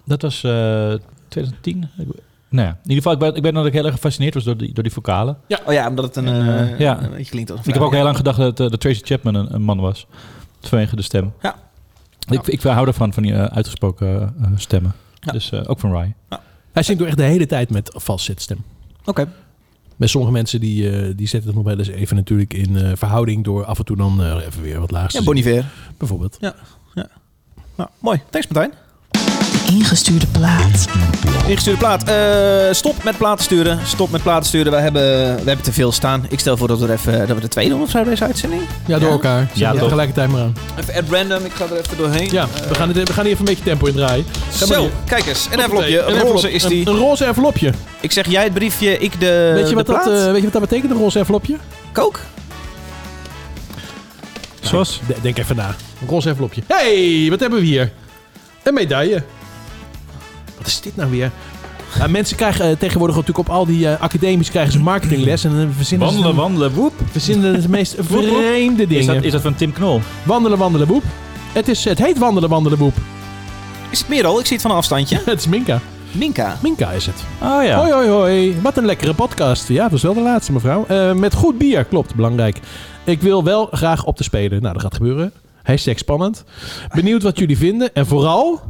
dat was uh, twintig tien. Ik, nou ja. In ieder geval, ik ben, ik ben dat ik heel erg gefascineerd was door die, door die vocalen. Ja. Oh ja, omdat het een... Uh, uh, ja. een klinkt als een ik heb ook heel lang gedacht dat, uh, dat Tracy Chapman een, een man was. Vanwege de stem. Ja. Ik, ik hou ervan, van die uh, uitgesproken uh, stemmen. Ja. Dus uh, ook van Rye. Ja. Hij zingt door echt de hele tijd met falsetstem. Oké. Okay. Met sommige mensen die, uh, die zetten het nog wel eens even natuurlijk in uh, verhouding door af en toe dan uh, even weer wat laagste. Ja, Bon Iver. Bijvoorbeeld. Ja, ja. Nou, mooi. Thanks, Martijn. Ingestuurde plaat. Ingestuurde plaat. Uh, stop met platen sturen. Stop met platen sturen. Wij hebben, wij hebben te veel staan. Ik stel voor dat we, even, dat we de twee doen of zo deze uitzending. Ja, door ja. elkaar. Ja, ja tegelijkertijd maar aan. Even at random. Ik ga er even doorheen. Ja, uh, we, gaan dit, we gaan hier even een beetje tempo in draaien. Zo, so, kijk eens. Een envelopje. Een roze is die. Een, een roze envelopje. Ik zeg jij het briefje, ik de, weet je wat de plaat. Dat, uh, weet je wat dat betekent, een roze envelopje? Kook. Nou, zoals? D- denk even na. Een roze envelopje. Hé, hey, wat hebben we hier? Een medaille. Wat is dit nou weer? Nou, mensen krijgen uh, tegenwoordig natuurlijk op al die uh, academies krijgen ze marketingles. En dan verzinnen wandelen, ze, wandelen, woep. Verzinnen de meest vreemde dingen. Is dat, is dat van Tim Knol? Wandelen, wandelen, woep. Het, is, het heet wandelen, wandelen, woep. Is het Merel? Ik zie het van een afstandje. Het is Minka. Minka? Minka is het. Oh ja. Hoi, hoi, hoi. Wat een lekkere podcast. Ja, dat was wel de laatste, mevrouw. Uh, met goed bier, klopt. Belangrijk. Ik wil wel graag op te spelen. Nou, dat gaat gebeuren. Hashtag spannend. Benieuwd wat jullie vinden. En vooral...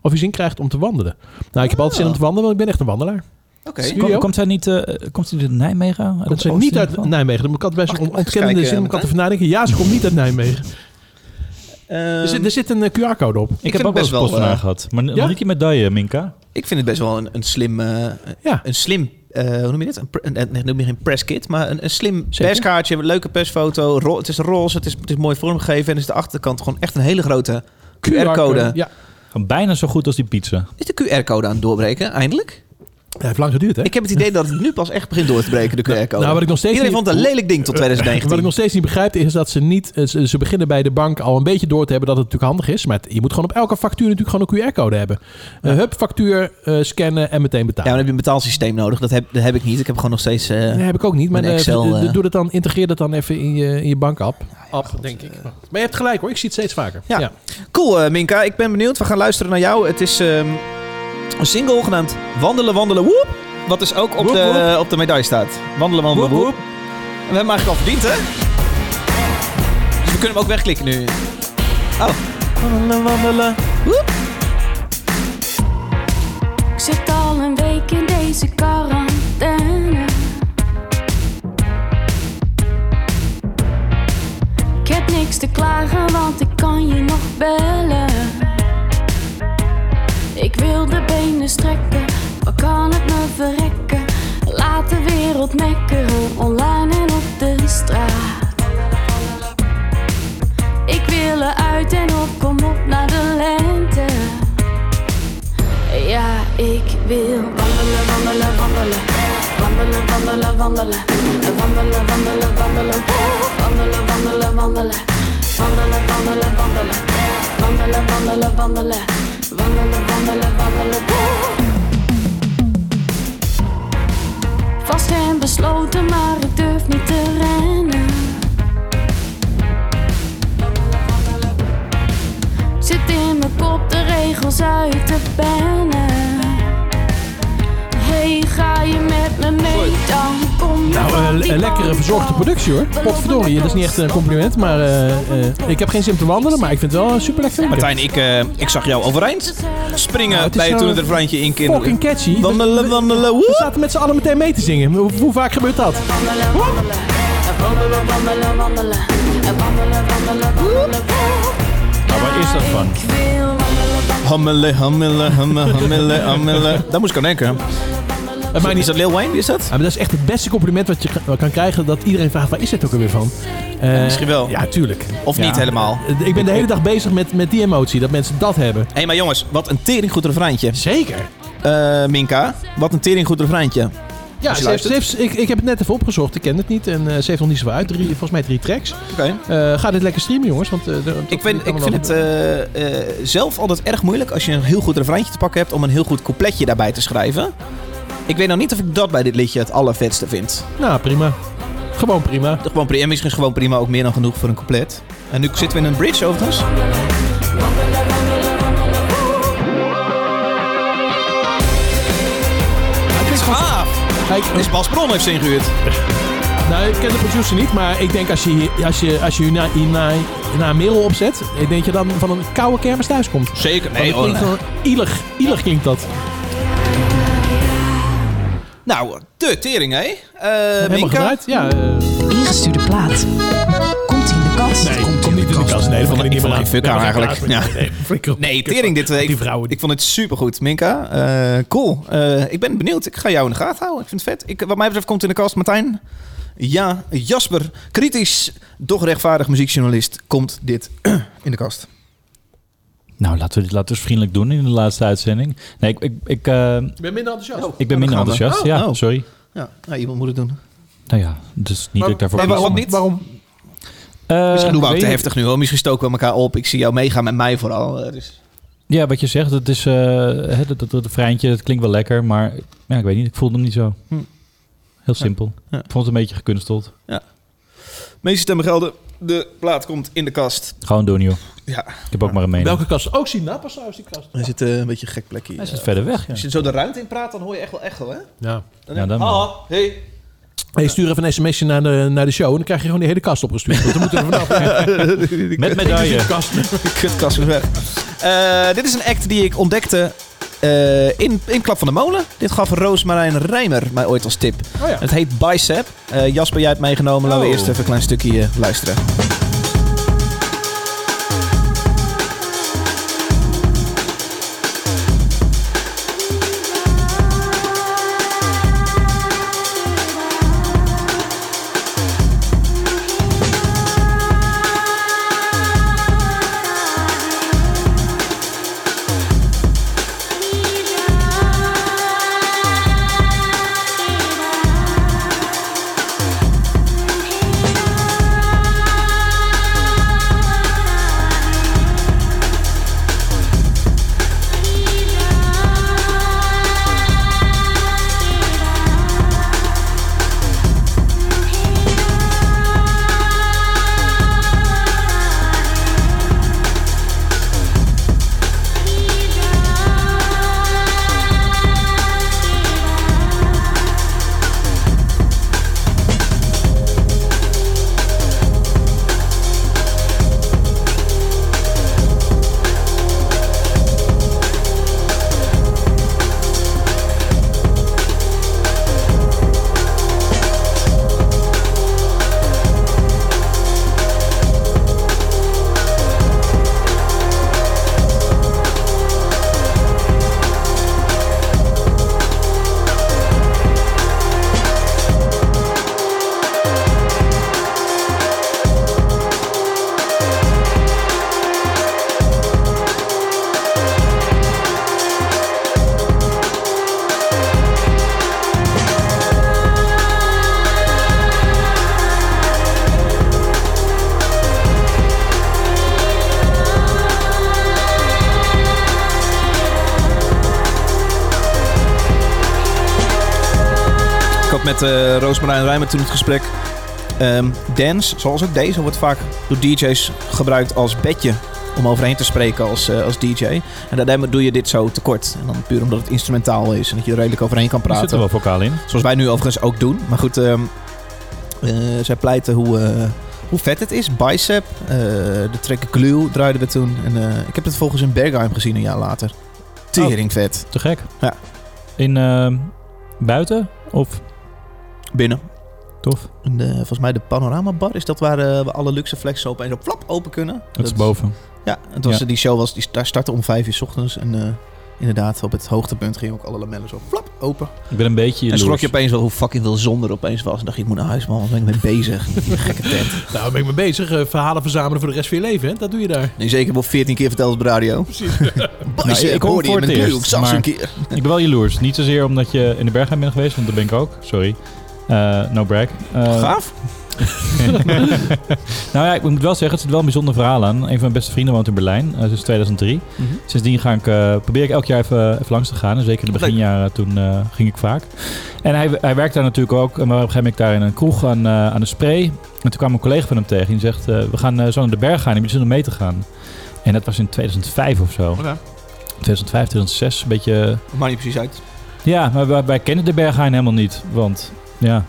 of je zin krijgt om te wandelen. Nou, ik heb oh. altijd zin om te wandelen, want ik ben echt een wandelaar. Oké. Okay. Kom, komt zij niet uh, komt uit Nijmegen? Komt uit zij niet uit van? Nijmegen. Dan moet ik altijd best een ontkennende zin. Dan moet ik even nadenken. Ja, ze komt niet uit Nijmegen. Um, er, zit, er zit een Q R-code op. Ik, ik heb ook best wel eens post uh, gehad. Maar ja? Niet die medaille, Minka. Ik vind het best wel een, een slim... Uh, ja. Een slim... Uh, hoe noem je dit? Een, een, een, noem je geen presskit, maar een, een slim perskaartje. Een leuke persfoto. Ro- het is roze. Het is, het is mooi vormgegeven. En is de achterkant gewoon echt een hele grote Q R-code. Ja. Bijna zo goed als die pizza. Is de Q R-code aan het doorbreken, eindelijk? Ja, heeft lang geduurd, hè? Ik heb het idee dat het nu pas echt begint door te breken, de Q R-code. Nou, wat ik nog steeds Iedereen niet... vond het een lelijk ding tot twintig negentien. Wat ik nog steeds niet begrijp is dat ze niet... Ze, ze beginnen bij de bank al een beetje door te hebben dat het natuurlijk handig is. Maar het, je moet gewoon op elke factuur natuurlijk gewoon een Q R-code hebben. Uh, hup, factuur, uh, scannen en meteen betalen. Ja, dan heb je een betaalsysteem nodig. Dat heb, dat heb ik niet. Ik heb gewoon nog steeds... Uh, nee, heb ik ook niet. Maar Excel, uh, uh, doe dat dan, integreer dat dan even in je, in je bank-app. Nou ja, denk ik. Maar je hebt gelijk, hoor. Ik zie het steeds vaker. Ja. Ja. Cool, uh, Minka. Ik ben benieuwd. We gaan luisteren naar jou. Het is... Um, een single genaamd Wandelen, Wandelen, Woep. Wat dus ook op woep, de, woep. Op de medaille staat. Wandelen, Wandelen, Woep. woep. En we hebben hem eigenlijk al verdiend, hè? Dus we kunnen hem ook wegklikken nu. Oh. Wandelen, wandelen, woep. Ik zit al een week in deze quarantaine. Ik heb niks te klagen, want ik kan je nog bellen. Ik wil de benen strekken, maar kan het me verrekken? Laat de wereld mekkeren, online en op de straat. Ik wil eruit en op, kom op naar de lente. Ja, ik wil wandelen, wandelen, wandelen. Wandelen, wandelen, wandelen. Wandelen, wandelen, wandelen. Wandelen, wandelen, wandelen. Wandelen, wandelen, wandelen. Wandelen, wandelen, wandelen. Wandelen, wandelen, wandelen, woe. Vast en besloten, maar ik durf niet te rennen. Zit in mijn kop de regels uit de pennen. Hey, ga je met me mee, dan kom je. Nou, uh, een lekkere verzorgde productie, hoor. Potverdorie, dat is niet echt een compliment, maar uh, uh, ik heb geen zin om te wandelen, maar ik vind het wel een super lekker. Martijn, ik, uh, ik zag jou overeind springen nou, bij je toen het refreintje in kind. Fucking catchy. Wandelen, wandelen, woe. We zaten met z'n allen meteen mee te zingen. Hoe, hoe vaak gebeurt dat? Wandelen, wandelen, wandelen, wandelen. Wandelen, wandelen, wandelen, nou, waar is dat van? Hammelen, hammelen, hammelen, hammelen, hammelen. Daar moest ik aan denken. Het maakt niet zo Lil Wayne, is dat? Ja, maar dat is echt het beste compliment wat je kan krijgen. Dat iedereen vraagt, waar is het ook alweer van? Uh, ja, misschien wel. Ja, tuurlijk. Of ja. niet helemaal. Ik ben de hele dag bezig met, met die emotie. Dat mensen dat hebben. Hé, hey, maar jongens. Wat een teringgoed refreintje. Zeker. Uh, Minka, wat een teringgoed refreintje. Ja, ze heeft, ze heeft, ik, ik heb het net even opgezocht. Ik ken het niet. En uh, ze heeft nog niet zo uit. Drie, volgens mij drie tracks. Okay. Uh, ga dit lekker streamen, jongens. Want, uh, ik vind, ik vind het uh, uh, zelf altijd erg moeilijk als je een heel goed refreintje te pakken hebt om een heel goed coupletje daarbij te schrijven. Ik weet nog niet of ik dat bij dit liedje het allervetste vind. Nou, prima. Gewoon prima. Gewoon prima. En misschien is gewoon prima ook meer dan genoeg voor een couplet. En nu zitten we in een bridge overigens. Is Bas Bron heeft ze ingehuurd. Nou, ik ken de producer niet, maar ik denk als je als je, als je hierna, hierna, hierna een merel opzet, ik denk je dan van een koude kermis thuis komt. Zeker, nee. Oh, nee. Ielig, ielig klinkt dat. Nou, de tering, hè? Uh, Minka? Gedraaid, ja. Uh... Ingestuurde plaat. Komt in de kast. Nee, komt kom niet in de kast. Nee, dat vond ik niet van mijn fuck aan eigenlijk. Ja. Nee, tering dit week. Ik vond het supergoed, Minka. Uh, cool. Uh, ik ben benieuwd. Ik ga jou in de gaten houden. Ik vind het vet. Ik, wat mij betreft komt in de kast, Martijn. Ja, Jasper. Kritisch, doch rechtvaardig muziekjournalist. Komt dit in de kast? Nou, laten we dit laten we vriendelijk doen in de laatste uitzending. Nee, ik... Ik, ik uh, ben minder enthousiast. Oh, ik ben minder enthousiast, oh, ja, oh. sorry. Ja, nou, iemand moet het doen. Nou ja, dus niet maar, dat ik daarvoor... Nee, waarom niet? Waarom? Uh, Misschien doen we ook te heftig nu, hoor. Misschien stoken we elkaar op. Ik zie jou meegaan met mij vooral. Dus. Ja, wat je zegt, dat is... Uh, hè, dat, dat, dat refreintje, dat klinkt wel lekker, maar... Ja, ik weet niet, ik voelde hem niet zo. Hm. Heel simpel. Ja. Ja. Ik vond het een beetje gekunsteld. Ja. Meeste stemmen gelden. De plaat komt in de kast. Gewoon doen, joh. Ja. Ik heb ook maar een mening. Welke kast? Ook zien Nappers trouwens, die kast. Hij zit uh, een beetje een gek plekje. Hij zit uh, verder weg, ja. Als je zo de ruimte in praat, dan hoor je echt wel echo, hè? Ja. Dan ja, dan ah, hey. Hey, stuur even een sms'je naar de, naar de show en dan krijg je gewoon de hele kast opgestuurd. Want dan moeten we vanaf. Met medaille. De kutkast is weg. Uh, dit is een act die ik ontdekte uh, in, in Klap van de Molen. Dit gaf Roosmarijn Rijmer mij ooit als tip. Oh, ja. Het heet Bicep. Uh, Jasper, jij hebt meegenomen. Laten oh. we eerst even een klein stukje uh, luisteren. Met uh, Roosmarijn Rijmer toen het gesprek. Um, dance, zoals ook deze, wordt vaak door D J's gebruikt als bedje om overheen te spreken als, uh, als D J. En daarmee doe je dit zo tekort. En dan puur omdat het instrumentaal is en dat je er redelijk overheen kan praten. Er zit er wel vocaal in. Zoals wij nu overigens ook doen. Maar goed, um, uh, zij pleiten hoe, uh, hoe vet het is. Bicep, uh, de track Glue draaiden we toen. En, uh, ik heb het volgens in Berghain gezien een jaar later. Tering vet. Oh, te gek. Ja. In uh, buiten of... Binnen. Tof. En de, volgens mij de Panoramabar is dat waar uh, we alle luxe flex zo opeens op flap open kunnen. Dat, dat is boven. Ja, en toen ja. die show was, die start, startte om vijf uur 's ochtends en uh, inderdaad op het hoogtepunt gingen ook alle lamellen zo flap open. Ik ben een beetje jaloers. En schrok je opeens wel hoe fucking veel zon er opeens was. En dacht je, ik moet naar huis, man. Wat ben ik mee bezig? Die gekke tent. Nou, ben ik mee bezig. Uh, verhalen verzamelen voor de rest van je leven, hè? Dat doe je daar. Nee, zeker wel veertien keer verteld op de radio. Precies. Nou, ik, ik hoorde je met nu ook zelfs een keer. Ik ben wel jaloers. Niet zozeer omdat je in de Berghain bent geweest, want dat ben ik ook. Sorry. Uh, no brag. Uh, Gaaf. Nou ja, ik moet wel zeggen, het zit wel een bijzonder verhaal aan. Een van mijn beste vrienden woont in Berlijn, uh, sinds tweeduizend drie. Mm-hmm. Sindsdien ga ik, uh, probeer ik elk jaar even, even langs te gaan. En zeker in de beginjaren toen uh, ging ik vaak. En hij, hij werkt daar natuurlijk ook. En op een gegeven moment ben ik daar in een kroeg aan, uh, aan de Spree. En toen kwam een collega van hem tegen. En die zegt, uh, we gaan uh, zo naar de Berghain. Je moet er mee te gaan. En dat was in tweeduizend vijf of zo. Okay. tweeduizend vijf, tweeduizend zes, een beetje... Maar niet precies uit. Ja, maar wij, wij kennen de Berghain helemaal niet. Want, ja...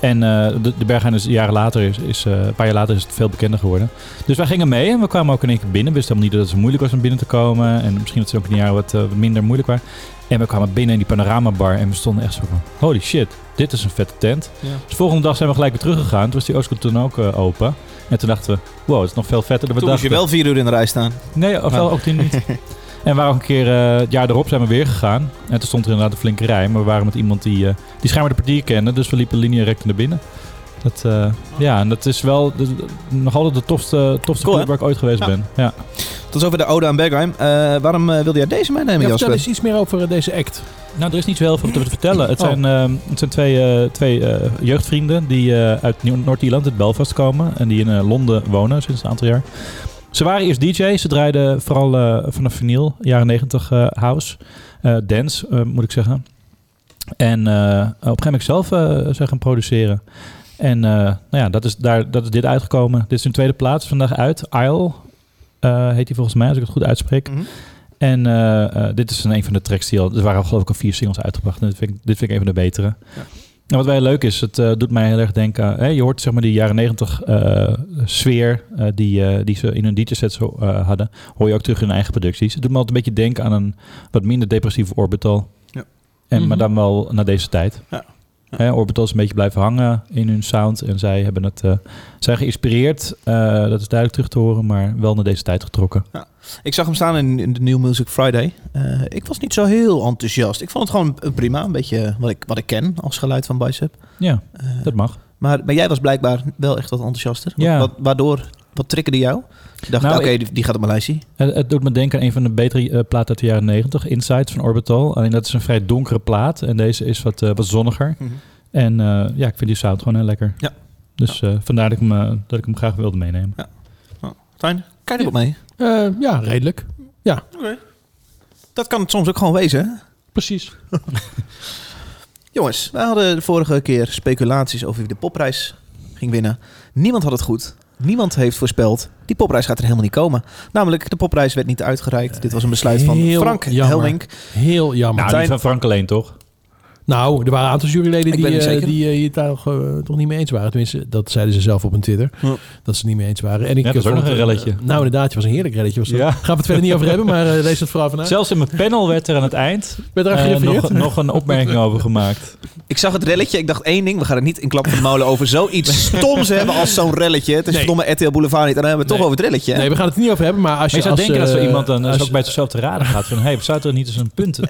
En uh, de, de Berghain is jaren later is, is uh, een paar jaar later is het veel bekender geworden. Dus wij gingen mee en we kwamen ook in één keer binnen. We wisten helemaal niet dat het zo moeilijk was om binnen te komen. En misschien dat ze ook in de jaren wat uh, minder moeilijk waren. En we kwamen binnen in die panoramabar en we stonden echt zo van... Holy shit, dit is een vette tent. Ja. Dus de volgende dag zijn we gelijk weer teruggegaan. Toen was die Oostcultuur ook uh, open. En toen dachten we, wow, het is nog veel vetter dan we dachten. Toen moest je wel vier uur in de rij staan. Nee, ofwel ook die niet. En we ook een keer, uh, het jaar erop zijn we weer gegaan. En toen stond er inderdaad een flinke rij. Maar we waren met iemand die, uh, die schijnbaar de partijen kende. Dus we liepen linea recta naar binnen. Dat, uh, oh. Ja, en dat is wel de, nog altijd de tofste, tofste cool, club waar ik ooit geweest ja. ben. Ja. Tot zover de ode aan Berghain. Uh, waarom uh, wilde jij deze meenemen, ja, Jasper? Vertel eens iets meer over uh, deze act. Nou, er is niet zo heel veel te vertellen. Het, oh. zijn, uh, het zijn twee, uh, twee uh, jeugdvrienden die uh, uit Noord-Ierland, uit Belfast komen. En die in uh, Londen wonen sinds een aantal jaar. Ze waren eerst D J, ze draaiden vooral uh, vanaf vinyl, jaren negentig uh, house, uh, dance uh, moet ik zeggen. En uh, op een gegeven moment zelf uh, zijn gaan produceren. En uh, nou ja, dat is, daar, dat is dit uitgekomen. Dit is hun tweede plaats vandaag uit. Isle uh, heet hij volgens mij, als ik het goed uitspreek. Mm-hmm. En uh, uh, dit is een van de tracks die al, er waren geloof ik al vier singles uitgebracht. En dit vind ik, dit vind ik een van de betere. Ja. En wat wel heel leuk is, het uh, doet mij heel erg denken... Hè, je hoort zeg maar die jaren negentig uh, sfeer uh, die, uh, die ze in hun D J-set zo uh, hadden... hoor je ook terug in hun eigen producties. Het doet me altijd een beetje denken aan een wat minder depressieve Orbital. Ja. En, mm-hmm. Maar dan wel naar deze tijd. Ja. Ja. Hè, Orbital is een beetje blijven hangen in hun sound. En zij hebben het, uh, zijn geïnspireerd, uh, dat is duidelijk terug te horen... maar wel naar deze tijd getrokken. Ja. Ik zag hem staan in, in de New Music Friday. Uh, ik was niet zo heel enthousiast. Ik vond het gewoon prima. Een beetje wat ik, wat ik ken als geluid van Bicep. Ja, uh, dat mag. Maar, maar jij was blijkbaar wel echt wat enthousiaster. Ja. Wat, waardoor, wat triggerde jou? Je dacht, nou, oké, okay, die, die gaat op mijn lijstje. Het, het doet me denken aan een van de betere uh, platen uit de jaren negentig. Insights van Orbital. Alleen dat is een vrij donkere plaat. En deze is wat, uh, wat zonniger. Mm-hmm. En uh, ja, ik vind die sound gewoon heel lekker. Ja. Dus ja. Uh, vandaar dat ik, hem, uh, dat ik hem graag wilde meenemen. Ja. Oh, fijn. Kan je er wat mee? Uh, ja, redelijk. Ja. Okay. Dat kan het soms ook gewoon wezen, hè? Precies. Jongens, wij hadden de vorige keer speculaties over wie de popprijs ging winnen. Niemand had het goed. Niemand heeft voorspeld. Die popprijs gaat er helemaal niet komen. Namelijk, de popprijs werd niet uitgereikt. Uh, Dit was een besluit van Frank Helmink. Heel jammer. Nou, die van Frank alleen, toch? Nou, er waren een aantal juryleden die het uh, die, uh, daar toch uh, niet mee eens waren. Tenminste, dat zeiden ze zelf op hun Twitter. Ja. Dat ze niet mee eens waren. En ik ja, dat was ook nog een relletje. Uh, nou, inderdaad, het was een heerlijk relletje. Was dat. Ja. Gaan we het verder niet over hebben, maar uh, lees het vooral vanuit. Zelfs in mijn panel werd er aan het eind werd er uh, nog, nog een opmerking over gemaakt. Ik zag het relletje. Ik dacht één ding. We gaan er niet in Klap van de Molen over zoiets stoms hebben als zo'n relletje. Het is nee. verdomme R T L Boulevard niet. En dan hebben we het nee. toch over het relletje. Hè? Nee, we gaan het niet over hebben. Maar als je, maar je zou als, denken uh, dat zo iemand dan als als ook bij zichzelf te raden gaat. Van, hey, zou het er niet eens een punt...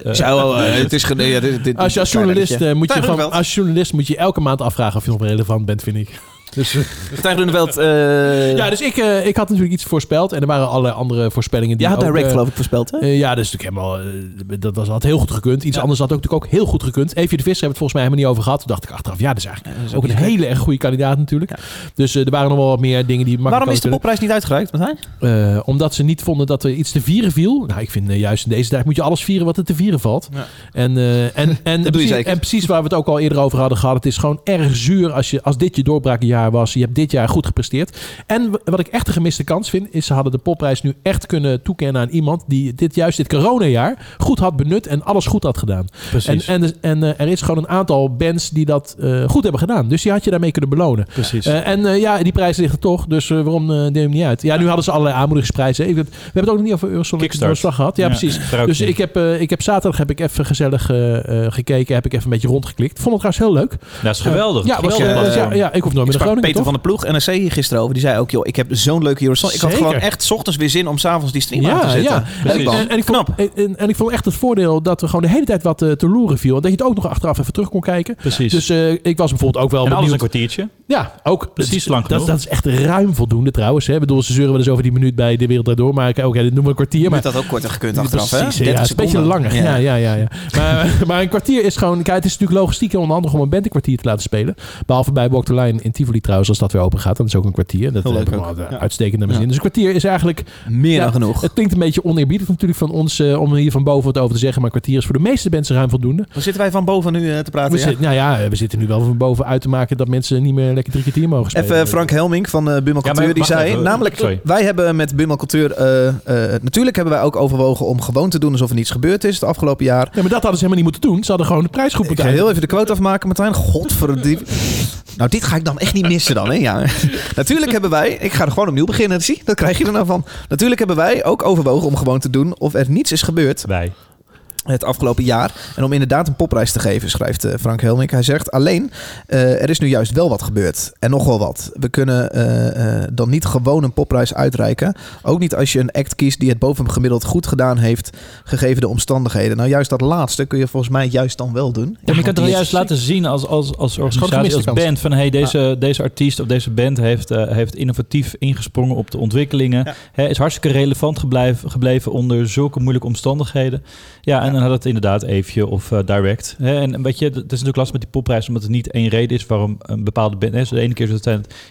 Als je Journalist, uh, moet je van, als journalist moet je elke maand afvragen of je nog relevant bent, vind ik. Dus, Martijn Groeneveld. Uh... Ja, dus ik, uh, ik had natuurlijk iets voorspeld. En er waren allerlei andere voorspellingen. Die ja, Direct ook, uh, geloof ik voorspeld, hè? Uh, ja, dat is natuurlijk helemaal... Uh, dat was, had heel goed gekund. Iets ja. anders had ook natuurlijk ook heel goed gekund. Evie de Visser hebben het volgens mij helemaal niet over gehad. Toen dacht ik achteraf, ja, dat is eigenlijk ja, dat is ook een respect. hele erg goede kandidaat natuurlijk. Ja. Dus uh, er waren nog wel wat meer dingen die... Waarom is de popprijs niet uitgereikt, Martijn? Uh, omdat ze niet vonden dat er iets te vieren viel. Nou, ik vind uh, juist in deze dag moet je alles vieren wat er te vieren valt. Ja. En, uh, en, en, precies, en precies waar we het ook al eerder over hadden gehad. Het is gewoon erg zuur als, je, als dit je doorbraakjaar was. Je hebt dit jaar goed gepresteerd. En wat ik echt een gemiste kans vind, is ze hadden de popprijs nu echt kunnen toekennen aan iemand die dit juist dit coronajaar goed had benut en alles goed had gedaan. Precies. En, en, en uh, er is gewoon een aantal bands die dat uh, goed hebben gedaan. Dus die had je daarmee kunnen belonen. Precies. Uh, en uh, ja, die prijs ligt er toch. Dus uh, waarom uh, neem je hem niet uit? Ja, nu hadden ze allerlei aanmoedigingsprijzen. Ik, we hebben het ook nog niet over Eurosonic doorslag gehad. Ja, ja, precies. Dus ik heb, uh, ik heb zaterdag heb ik even gezellig uh, uh, gekeken. Heb ik even een beetje rondgeklikt. Vond het trouwens heel leuk. Dat is geweldig. Uh, ja, was, uh, uh, ja, ja, ik hoef nooit meer Groningen, Peter toch? Van de Ploeg, N R C hier gisteren over. Die zei ook, joh, ik heb zo'n leuke Eurosong. Ik had gewoon echt 's ochtends weer zin om 's avonds die stream ja, aan te zetten. Ja. En, en, en, ik vond, en, en ik vond echt het voordeel dat er gewoon de hele tijd wat te loeren viel. En dat je het ook nog achteraf even terug kon kijken. Precies. Dus uh, ik was bijvoorbeeld ook wel en benieuwd. Alles een kwartiertje. Ja, ook. Precies lang genoeg. Dat, dat is echt ruim voldoende trouwens. Hè. Ik bedoel, ze zeuren wel eens over die minuut bij De Wereld Draait Door. Maar oké, okay, dit noemen we een kwartier. Maar dat ook korter gekund achteraf. Precies, hè? Ja, het is een beetje langer. Ja, ja, ja, ja, ja. Maar, maar een kwartier is gewoon... Kijk, het is natuurlijk logistiek onder andere om een band een kwartier te laten spelen. Behalve bij Walk the Line in Tivoli trouwens, als dat weer open gaat. Dan is ook een kwartier. Dat heb ik al uitstekende zin. Ja. Dus een kwartier is eigenlijk... Meer dan ja, genoeg. Het klinkt een beetje oneerbiedig natuurlijk van ons uh, om hier van boven wat over te zeggen. Maar een kwartier is voor de meeste mensen ruim voldoende. Dan zitten wij van boven nu uh, te praten. We ja? Zit, nou ja, we zitten nu wel van boven uit te maken dat mensen niet meer lekker drie kwartier mogen spelen. Even Frank Helming van uh, Buma Cultuur. Ja, die zei even, namelijk, sorry. Wij hebben met Buma Cultuur... Uh, uh, natuurlijk hebben wij ook overwogen om gewoon te doen alsof er niets gebeurd is het afgelopen jaar. Ja, maar dat hadden ze helemaal niet moeten doen. Ze hadden gewoon de prijsgroep betaald. Ik ga heel even de quote afmaken, Martijn. Godverdomme. Nou, dit ga ik dan echt niet missen dan, hè? Ja. Natuurlijk hebben wij... Ik ga er gewoon opnieuw beginnen. Zie, dat krijg je er nou van. Natuurlijk hebben wij ook overwogen om gewoon te doen of er niets is gebeurd. Wij. Het afgelopen jaar. En om inderdaad een popprijs te geven, schrijft Frank Helmink. Hij zegt, alleen, uh, er is nu juist wel wat gebeurd. En nogal wat. We kunnen uh, uh, dan niet gewoon een popprijs uitreiken. Ook niet als je een act kiest die het bovengemiddeld goed gedaan heeft, gegeven de omstandigheden. Nou, juist dat laatste kun je volgens mij juist dan wel doen. Ja, maar je kunt het wel juist laten zien als, als, als organisatie, als band, van hey, deze, ja. deze artiest of deze band heeft, uh, heeft innovatief ingesprongen op de ontwikkelingen. Ja. He, is hartstikke relevant gebleven, gebleven onder zulke moeilijke omstandigheden. Ja, en En dan had het inderdaad Eefje of uh, Direct. He, en weet je, het is natuurlijk lastig met die popprijs, omdat het niet één reden is waarom een bepaalde band is. De ene keer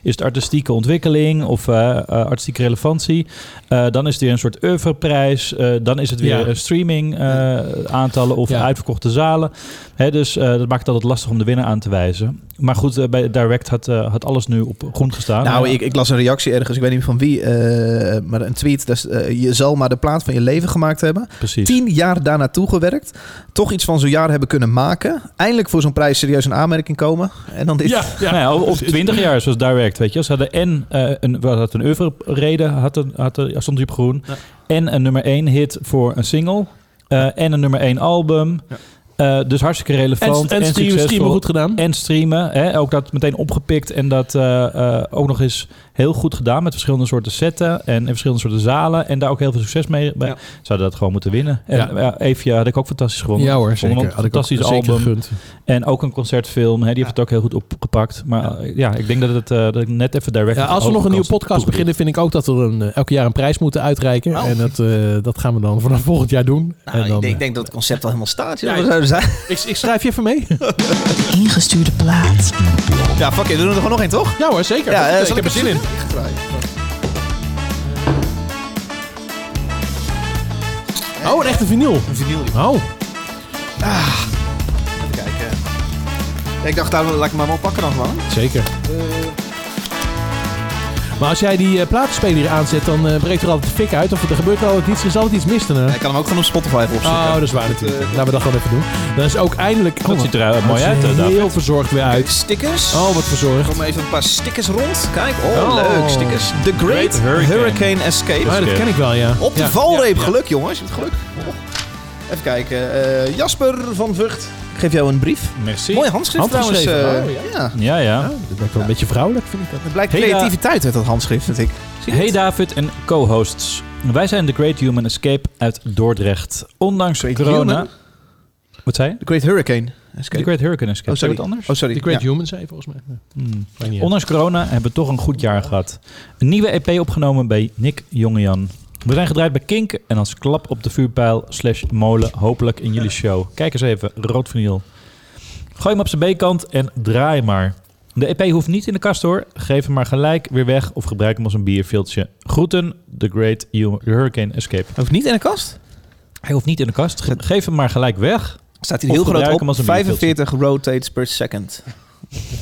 is het artistieke ontwikkeling of uh, uh, artistieke relevantie. Uh, dan is het weer een soort oeuvreprijs. Uh, dan is het weer ja. streaming uh, aantallen of ja. uitverkochte zalen. He, dus uh, dat maakt het altijd lastig om de winnaar aan te wijzen. Maar goed, uh, bij Direct had, uh, had alles nu op groen gestaan. Nou, ik, ik las een reactie ergens, ik weet niet van wie, uh, maar een tweet. Dus, uh, je zal maar de plaat van je leven gemaakt hebben. Precies. Tien jaar daarnaartoe gewerkt. Toch iets van zo'n jaar hebben kunnen maken. Eindelijk voor zo'n prijs serieus een aanmerking komen. En dan dit. Ja, ja. Nou ja, op twintig jaar zoals Direct, weet je. Ze hadden en uh, een, had een oeuvrereden, had een, had een, stond hij op groen. Ja. En een nummer één hit voor een single. Uh, en een nummer één album. Ja. Uh, dus hartstikke relevant. En, en, en streamen, streamen goed gedaan. En streamen. Hè? Ook dat meteen opgepikt. En dat uh, uh, ook nog eens heel goed gedaan. Met verschillende soorten setten. En, en verschillende soorten zalen. En daar ook heel veel succes mee. Ja. Zouden dat gewoon moeten winnen. En ja. Ja, Eefje had ik ook fantastisch gewonnen. Ja hoor, zeker. Een fantastisch album. En ook een concertfilm. Hè? Die heeft ja. het ook heel goed opgepakt. Maar ja, uh, ja ik denk dat, het, uh, dat ik net even Direct... Ja, als we nog een nieuwe podcast beginnen... vind ik ook dat we een, uh, elke jaar een prijs moeten uitreiken. Oh. En dat, uh, dat gaan we dan vanaf volgend jaar doen. Nou, en dan, ik, denk, ik denk dat het concept al helemaal staat. Ja, ja, Ik, ik schrijf je even mee. Ingestuurde plaat. Ja, fuck it. We doen er gewoon nog één, toch? Ja hoor, zeker. Ja, uh, ik heb er zin in. Oh, een echte vinyl. Een vinyl. Oh. Ah. Even kijken. Ja, ik dacht, daar laat ik hem maar wel pakken dan, man. Zeker. Uh. Maar als jij die uh, platenspeler aanzet, dan uh, breekt er altijd de fik uit. Of er gebeurt er altijd iets, er is altijd iets mis. Dan, uh. ja, ik kan hem ook gewoon op Spotify opzoeken. Oh, dat is waar natuurlijk. Uh, Laten we dat gewoon even doen. Dan is ook eindelijk... Oh, dat man, ziet er uh, mooi uit. Heel David. Verzorgd weer okay, uit. Stickers. Oh, wat verzorgd. Er komen even een paar stickers rond. Kijk, oh, oh. leuk. Stickers. The Great, Great Hurricane. Hurricane Escape. Oh, dat ken ik wel, ja. Op de ja. valreep. Ja. Geluk, jongens. Je hebt geluk. Oh. Even kijken. Uh, Jasper van Vught. Ik geef jou een brief. Merci. Mooi handschrift trouwens. Uh, oh, ja. Ja. Ja, ja. Nou, dat blijkt wel ja. een beetje vrouwelijk, vind ik dat. Het blijkt hey, creativiteit uit dat handschrift, vind ik. Zie hey het? David en co-hosts. Wij zijn The Great Human Escape uit Dordrecht. Ondanks Great corona... Human? Wat zei je? The Great Hurricane Escape. The Great Hurricane Escape. Oh, sorry. Wat anders? Oh, sorry. The Great ja. Human zei volgens mij. Ja. Hmm. Ondanks corona hebben we toch een goed jaar gehad. Een nieuwe E P opgenomen bij Nick Jongejan. We zijn gedraaid bij Kink en als klap op de vuurpijl slash molen hopelijk in jullie show. Kijk eens even, rood vinyl. Gooi hem op zijn B-kant en draai maar. De E P hoeft niet in de kast hoor. Geef hem maar gelijk weer weg of gebruik hem als een bierviltje. Groeten, The Great Hurricane Escape. Hij hoeft niet in de kast? Hij hoeft niet in de kast. Geef hem maar gelijk weg. Staat hij heel groot op, vijfenveertig rotates per second.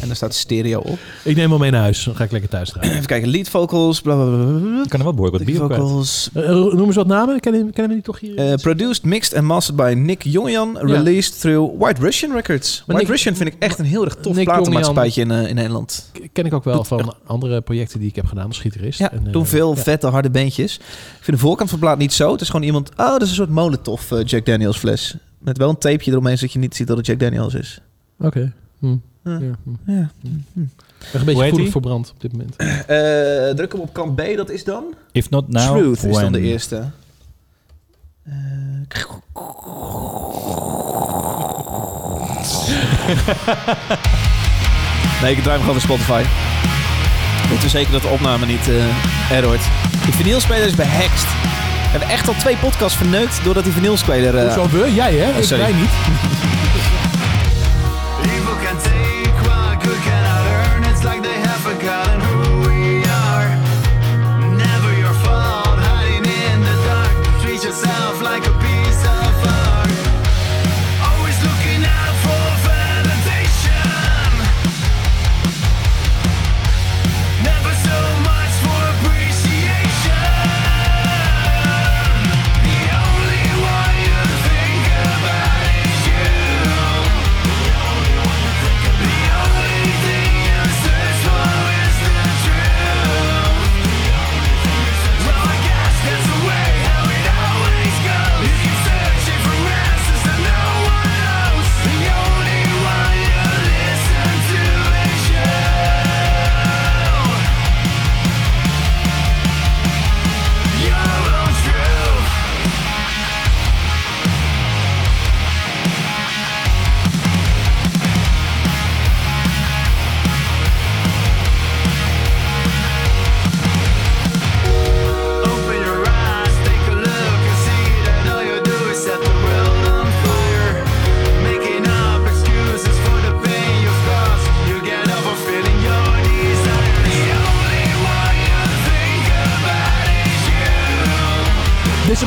En daar staat stereo op. Ik neem hem mee naar huis. Dan ga ik lekker thuis draaien. Even kijken. Lead vocals. Bla bla bla. Ik kan er wel behoorlijk wat bier vocals. Uh, noem eens wat namen. Kennen we die toch hier? Uh, produced, mixed en mastered by Nick Jongejan. Ja. Released through White Russian Records. Maar White Nick, Russian vind ik echt een heel erg tof platenmaatschappijtje in, uh, in Nederland. Ken ik ook wel Doet, van uh, andere projecten die ik heb gedaan als gitarist. Ja, en, uh, doen veel ja. vette harde bandjes. Ik vind de voorkant van plaat niet zo. Het is gewoon iemand... Oh, dat is een soort Molotov uh, Jack Daniels fles. Met wel een tapeje eromheen zodat je niet ziet dat het Jack Daniels is. Oké. Okay. Hm. Ja. Ja. Ja. Ik ben een beetje voelig voor brand op dit moment. Uh, druk hem op kant B, dat is dan? If not now, Truth when? Is dan de eerste. Uh, nee, ik draai hem gewoon naar Spotify. Weet we zeker dat de opname niet uh, errort. De vinylspeler is behext. We hebben echt al twee podcasts verneukt doordat die vinylspeler... Uh... Hoezo we? Jij hè? Oh, ik wij niet.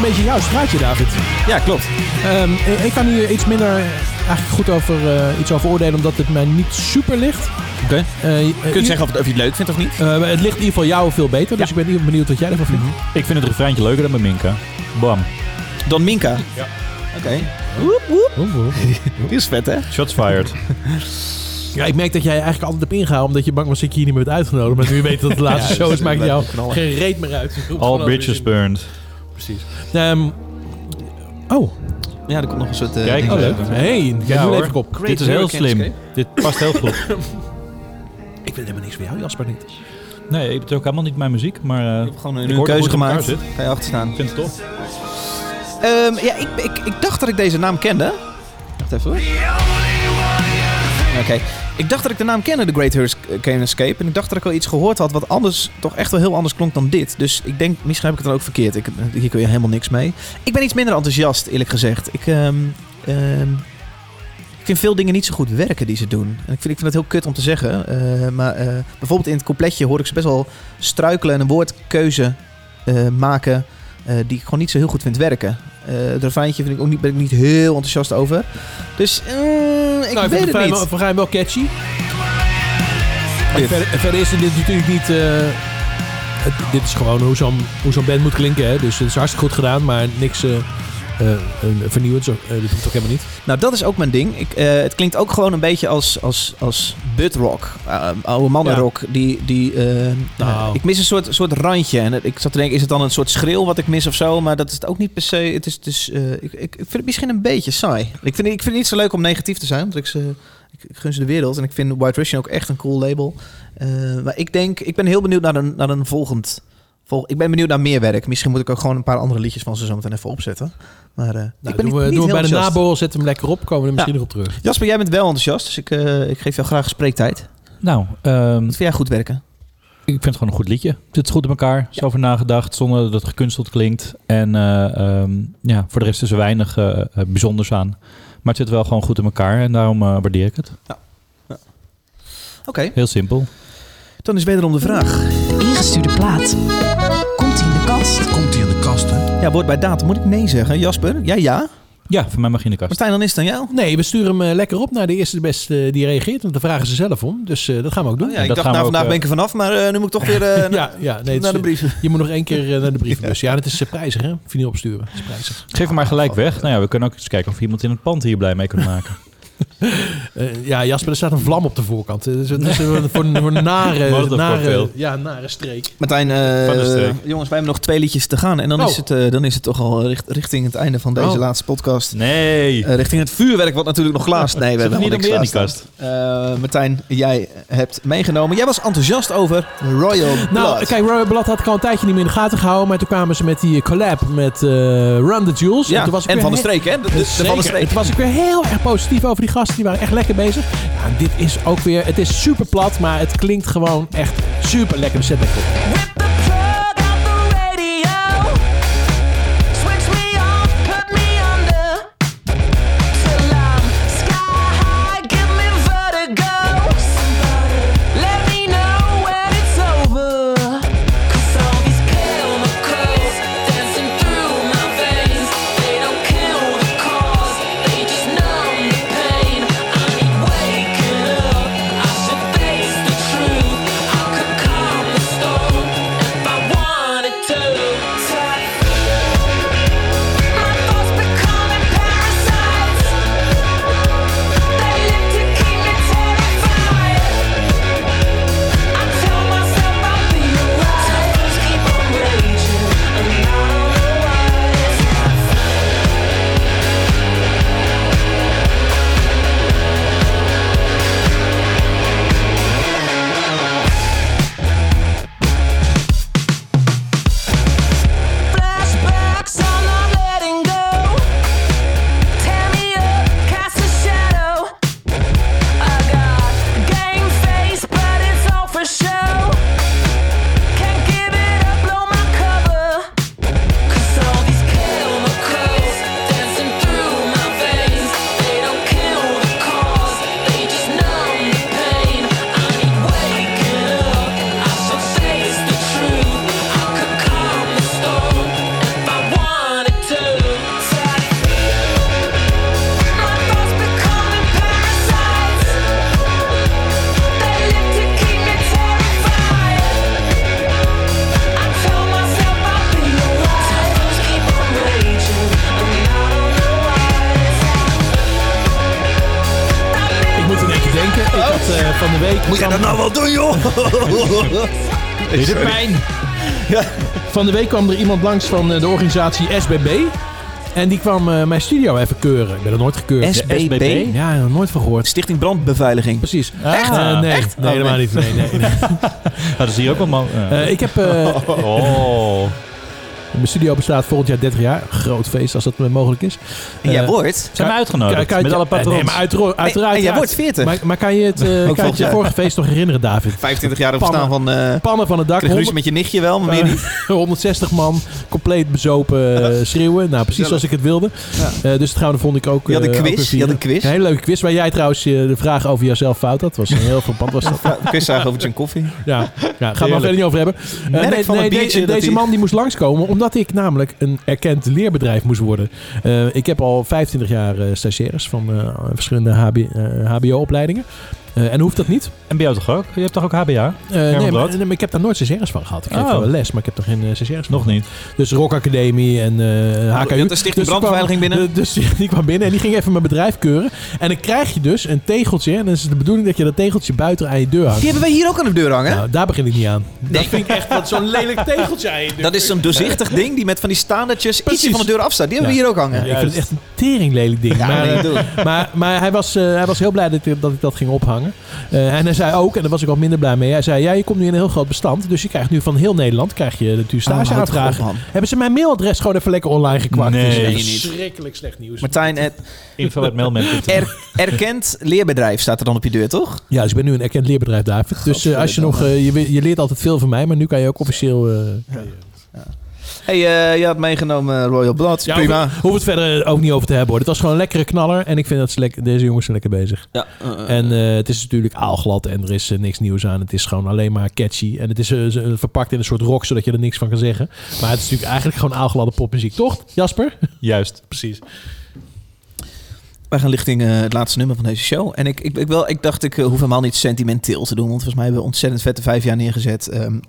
Een beetje jouw straatje, David. Ja, klopt. Um, ik kan hier iets minder eigenlijk goed over uh, iets over oordelen, omdat het mij niet super ligt. Oké. Okay. Uh, je kunt uh, zeggen of, of je het leuk vindt of niet. Uh, het ligt in ieder geval jou veel beter, dus ja. Ik ben benieuwd wat jij ervan vindt. Mm-hmm. Ik vind het refreintje leuker dan bij Minka. Bam. Dan Minka? Ja. Oké. Okay. Woep, woep. Die is vet, hè? Shots fired. Ja, ik merk dat jij eigenlijk altijd hebt ingehaald, omdat je bang was dat ik hier niet meer werd uitgenodigd. Maar nu je weet dat het de laatste ja, show is, maakt jou knallen. Geen reet meer uit. All bridges burned. Precies. Um, oh. Ja, er komt nog een soort... Uh, Kijk, oh, leuk. Hey, ja, doe even op. Dit is heel slim. Escape. Dit past heel goed. Ik wil helemaal niks van jou, Jasper, niet. Nee, ik ben ook helemaal niet mijn muziek, maar... Uh, ik heb gewoon een keuze gemaakt. Ga je achterstaan. Ik vind het tof. Um, ja, ik, ik, ik dacht dat ik deze naam kende. Wacht even hoor. Oké. Okay. Ik dacht dat ik de naam kende, The Great Hurricane Escape. En ik dacht dat ik wel iets gehoord had wat anders, toch echt wel heel anders klonk dan dit. Dus ik denk, misschien heb ik het dan ook verkeerd. Ik, hier kun je helemaal niks mee. Ik ben iets minder enthousiast, eerlijk gezegd. Ik, um, um, ik vind veel dingen niet zo goed werken die ze doen. En ik vind, ik vind het heel kut om te zeggen. Uh, maar uh, bijvoorbeeld in het completje hoor ik ze best wel struikelen en een woordkeuze uh, maken... Uh, die ik gewoon niet zo heel goed vind werken. Uh, het refreintje vind ik ook niet, ben ik niet heel enthousiast over. Dus uh, ik nou, weet het, het niet. We gaan hem wel catchy. En verder, verder is dit natuurlijk niet... Uh, het, dit is gewoon hoe zo'n, hoe zo'n band moet klinken. Hè? Dus het is hartstikke goed gedaan, maar niks... Uh, Uh, uh, vernieuwend, uh, dat hoeft ook helemaal niet. Nou, dat is ook mijn ding. Ik, uh, het klinkt ook gewoon een beetje als, als, als butt-rock. Uh, oude mannenrock. Ja. Die, die, uh, nou. uh, ik mis een soort, soort randje. En ik zat te denken, is het dan een soort schreeuw wat ik mis of zo? Maar dat is het ook niet per se. Het is, dus, uh, ik, ik vind het misschien een beetje saai. Ik vind, ik vind het niet zo leuk om negatief te zijn. Want ik, ze, ik, ik gun ze de wereld. En ik vind White Russian ook echt een cool label. Uh, maar ik denk, ik ben heel benieuwd naar een, naar een volgend... Vol, ik ben benieuwd naar meer werk. Misschien moet ik ook gewoon een paar andere liedjes van ze zo meteen even opzetten. Maar, uh, nou, ik ben doen we, niet doen we bij de naborrel, zet hem lekker op, komen we er misschien ja. nog op terug. Jasper, jij bent wel enthousiast, dus ik, uh, ik geef jou graag spreektijd. Nou, um, wat vind jij goed werken? Ik vind het gewoon een goed liedje. Het zit goed in elkaar, ja. Is over nagedacht, zonder dat het gekunsteld klinkt. En uh, um, ja, voor de rest is er weinig uh, bijzonders aan. Maar het zit wel gewoon goed in elkaar en daarom uh, waardeer ik het. Ja. Ja. Oké. Okay. Heel simpel. Dan is wederom de vraag. Ingestuurde plaat. Komt hij in de kast? Komt hij in de kast, hè? Ja, wordt bij datum. Moet ik nee zeggen? Jasper, jij ja? Ja, voor mij mag je in de kast. Martijn, dan is het aan jou? Nee, we sturen hem lekker op naar de eerste beste die reageert. Want daar vragen ze zelf om. Dus uh, dat gaan we ook doen. Oh, ja, ik dat dacht, nou vandaag ook, ben ik er vanaf. Maar uh, nu moet ik toch weer uh, ja, na, ja, nee, naar de brieven. Je moet nog één keer uh, naar de brieven. Dus ja, dat is uh, prijzig, hè? Vinyl opsturen. Dat is prijzig. Geef hem maar gelijk weg. Nou ja, we kunnen ook eens kijken of iemand in het pand hier blij mee kan maken. Uh, ja, Jasper, er staat een vlam op de voorkant. Dus het is voor, voor, voor nare, nare, ja, nare streek. Martijn, uh, van de streek. Jongens, wij hebben nog twee liedjes te gaan. En dan, oh. is, het, uh, dan is het toch al richt, richting het einde van deze oh. laatste podcast. Nee. Uh, richting het vuurwerk, wat natuurlijk nog klaar is. Nee, we hebben niet niks meer in die kast. Uh, Martijn, jij hebt meegenomen. Jij was enthousiast over Royal Blood. Nou, kijk, Royal Blood had ik al een tijdje niet meer in de gaten gehouden. Maar toen kwamen ze met die collab met uh, Run the Jewels. Ja, en, toen was ik en weer Van de Streek, hè? Van de Streek. En toen was ik weer heel erg positief over die gasten. Die waren echt lekker bezig. Ja, en dit is ook weer... Het is super plat, maar het klinkt gewoon echt super lekker. We zetten het op. Dit is pijn. Ja. Van de week kwam er iemand langs van de organisatie S B B. En die kwam uh, mijn studio even keuren. Ik ben er nooit gekeurd. S B B? Ja, nog nooit van gehoord. Stichting Brandbeveiliging. Precies. Ah, echt? Uh, nee, echt? Nee, helemaal niet. Nee, nee, nee. Dat is hier ook allemaal. Uh, ik heb... Uh, oh. Mijn studio bestaat volgend jaar dertig jaar. Groot feest, als dat mogelijk is. En jij wordt... Zijn we uitgenodigd? Kan, kan met alle patrons. Nee, maar uiteraard... En, en, en jij wordt veertig. Maar, maar kan je het, uh, kan je het vorige feest nog herinneren, David? vijfentwintig jaar opstaan van... Uh, pannen van het dak. Kreeg ruzie met je nichtje wel, maar meer niet. honderdzestig man, compleet bezopen, uh, schreeuwen. Nou, precies zoals ik het wilde. Ja. Uh, dus dat gaan we de volgende keer ook... Je had een quiz. Je had een quiz. Een hele leuke quiz, waar jij trouwens uh, de vraag over jouzelf fout had. Dat was heel verpand. Was dat. Een quiz over John Koffie. Ja, ja, gaan we er verder niet over hebben. Uh, nee, deze man die moest langskomen... Omdat ik namelijk een erkend leerbedrijf moest worden. Uh, ik heb al vijfentwintig jaar uh, stagiaires van uh, verschillende H B O-opleidingen. Uh, en hoeft dat niet. En bij jou toch ook? Je hebt toch ook H B A? Uh, nee, maar, nee, maar ik heb daar nooit stagiaires van gehad. Ik oh. heb wel les, maar ik heb er geen uh, stagiaires van. Nog niet. Dus Rock Academie en uh, H K U. Je had de Stichting Brandbeveiliging binnen? De, dus die kwam binnen en die ging even mijn bedrijf keuren. En dan krijg je dus een tegeltje. En dan is het de bedoeling dat je dat tegeltje buiten aan je deur hangt. Die hebben wij hier ook aan de deur hangen. Nou, daar begin ik niet aan. Nee. Dat vind ik echt wat zo'n lelijk tegeltje aan je deur. Dat is zo'n doorzichtig ding die met van die staandertjes ietsje van de deur afstaat. Die hebben ja. we hier ook hangen. Ja, ik vind het echt een teringlelijk ding. Ja, maar, nee, doe. maar, maar hij was, uh, hij was heel blij dat ik dat, ik dat ging ophangen. Uh, en hij zei ook, en daar was ik al minder blij mee... Hij zei, ja, je komt nu in een heel groot bestand... dus je krijgt nu van heel Nederland... krijg je natuurlijk stageaanvragen. Oh, hebben ze mijn mailadres gewoon even lekker online gekwakt? Nee, dat is schrikkelijk slecht nieuws. Martijn, het... er, erkend leerbedrijf staat er dan op je deur, toch? Ja, dus ik ben nu een erkend leerbedrijf, David. Dus uh, als je nog... Uh, je, je leert altijd veel van mij... maar nu kan je ook officieel... Uh, ja. Ja. Hey, uh, je had meegenomen Royal Blood. Ja, prima. Hoef, hoef het verder ook niet over te hebben, hoor. Het was gewoon een lekkere knaller. En ik vind dat ze le- deze jongens zijn lekker bezig. Ja, uh, uh, en uh, het is natuurlijk aalglad. En er is uh, niks nieuws aan. Het is gewoon alleen maar catchy. En het is uh, verpakt in een soort rock, zodat je er niks van kan zeggen. Maar het is natuurlijk eigenlijk gewoon aalgladde popmuziek. Toch, Jasper? Juist, precies. Wij gaan lichting uh, het laatste nummer van deze show. En ik, ik, ik, wel, ik dacht, ik uh, hoef helemaal niet sentimenteel te doen. Want volgens mij hebben we ontzettend vette vijf jaar neergezet... Um,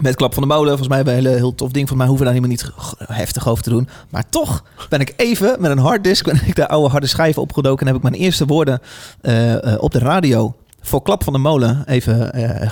Met Klap van de Molen, volgens mij een hele, heel tof ding. Volgens mij hoeven we daar helemaal niet heftig over te doen. Maar toch ben ik even met een harddisk, ben ik de oude harde schijven opgedoken... en heb ik mijn eerste woorden uh, uh, op de radio... voor Klap van de Molen even uh,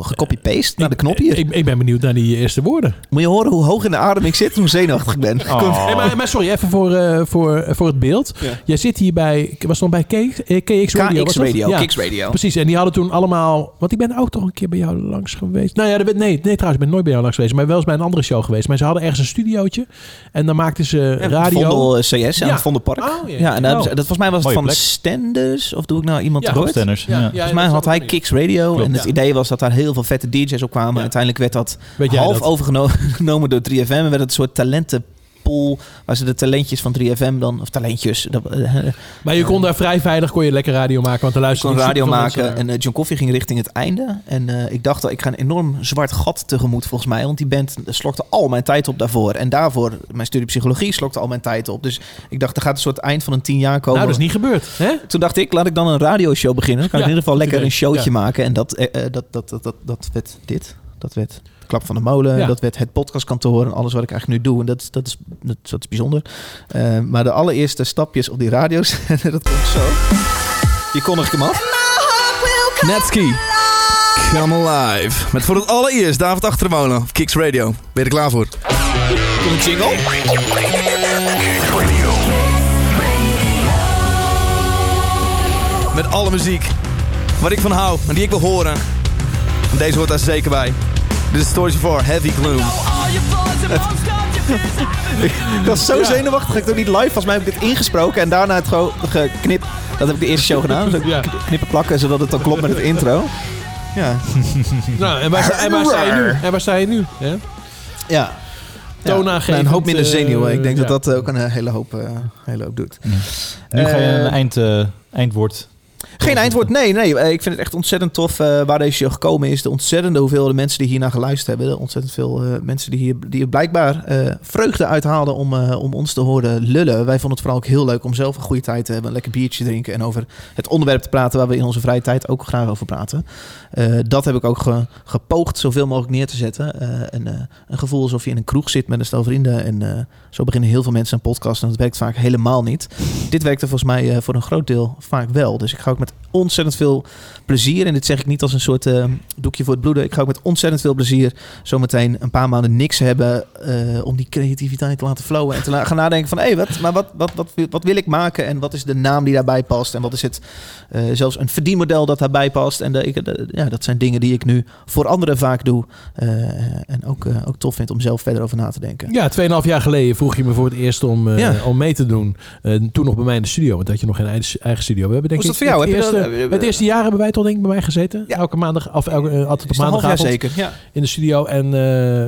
gecopy-paste naar de knopje. Ik, ik, ik ben benieuwd naar die eerste woorden. Moet je horen hoe hoog in de adem ik zit en hoe zenuwachtig ik ben. Oh. Hey, maar, maar sorry, even voor, uh, voor, voor het beeld. Ja. Jij zit hier bij, was het dan bij K X, K X Radio? K X Radio, ja. K X Radio. Precies, en die hadden toen allemaal... Want ik ben ook toch een keer bij jou langs geweest. Nou ja, nee, nee trouwens, ik ben nooit bij jou langs geweest. Maar wel eens bij een andere show geweest. Maar ze hadden ergens een studiootje. En dan maakten ze ja, radio. Vondel C S, ja, aan het Vondelpark. Oh, ja, ja, en nou, dat volgens mij was het van Stenders. Of doe ik nou iemand ja, te Stenders, ja. ja. Volgens mij had hij K X Radio. Klopt, en het ja. idee was dat daar heel veel vette D J's op kwamen. Ja. Uiteindelijk werd dat half dat? overgenomen door drie F M. En werd het een soort talentenpool. Waar ze de talentjes van drie F M dan... Of talentjes. Dat, maar je kon uh, daar vrij veilig kon je lekker radio maken. Want de luisteraars kon radio maken. Mensen. En uh, John Koffie ging richting het einde. En uh, ik dacht, ik ga een enorm zwart gat tegemoet volgens mij. Want die band slokte al mijn tijd op daarvoor. En daarvoor, mijn studie psychologie slokte al mijn tijd op. Dus ik dacht, er gaat een soort eind van een tien jaar komen. Nou, dat is niet gebeurd. Hè? Toen dacht ik, laat ik dan een radioshow beginnen. Dan kan ja, ik in ieder geval lekker een showtje ja. maken. En dat, uh, dat, dat, dat, dat, dat werd dit. Dat werd... Klap van de Molen, ja. dat werd het podcastkantoor en alles wat ik eigenlijk nu doe. En dat, dat, is, dat, dat is bijzonder. Uh, maar de allereerste stapjes op die radio's, dat komt zo. Hier kondig ik hem af. Netski, Come Alive. Met voor het allereerst David Achter de Molen, K X Radio. Ben je er klaar voor? Kom ik jingle? Met alle muziek, waar ik van hou en die ik wil horen. En deze hoort daar zeker bij. Dit is Stories for Heavy Gloom. Ik was zo zenuwachtig dat ik het niet live. Volgens mij heb ik dit ingesproken en daarna het gewoon geknipt. Dat heb ik de eerste show gedaan. Dus knippen plakken zodat het dan klopt met het intro. Ja. Nou, en waar, en waar sta je nu? En waar sta je nu? Ja. ja. Toonaangevend. Ja, nou, een hoop minder zenuwen. Ik denk ja. dat dat ook een hele hoop, uh, hele hoop doet. Ja. Nu ga je een eind, uh, eindwoord... Geen eindwoord, nee, nee. Ik vind het echt ontzettend tof uh, waar deze show gekomen is. De ontzettende hoeveelheid mensen die hiernaar geluisterd hebben. De ontzettend veel uh, mensen die hier die blijkbaar uh, vreugde uithaalden om, uh, om ons te horen lullen. Wij vonden het vooral ook heel leuk om zelf een goede tijd te hebben. Een lekker biertje drinken en over het onderwerp te praten waar we in onze vrije tijd ook graag over praten. Uh, dat heb ik ook ge, gepoogd zoveel mogelijk neer te zetten. Uh, en, uh, een gevoel alsof je in een kroeg zit met een stel vrienden. En uh, zo beginnen heel veel mensen een podcast en dat werkt vaak helemaal niet. Dit werkte volgens mij uh, voor een groot deel vaak wel. Dus ik ga ook met ontzettend veel plezier. En dit zeg ik niet als een soort uh, doekje voor het bloeden. Ik ga ook met ontzettend veel plezier zometeen een paar maanden niks hebben... Uh, om die creativiteit te laten flowen. En te la- gaan nadenken van... hé, hey, wat, maar wat, wat, wat, wat wil ik maken? En wat is de naam die daarbij past? En wat is het uh, zelfs een verdienmodel dat daarbij past? En de, ik, de, ja, dat zijn dingen die ik nu voor anderen vaak doe. Uh, en ook, uh, ook tof vind om zelf verder over na te denken. Ja, tweeënhalf jaar geleden vroeg je me voor het eerst om, uh, ja. om mee te doen. Uh, toen nog bij mij in de studio. Want dat je nog geen eigen studio hebt. Denk was dat ik, voor jou? Het eerste, het eerste jaar hebben wij toch denk ik bij mij gezeten. Ja. Elke maandag, of elke, uh, altijd op maandagavond zeker. Ja. in de studio. En uh,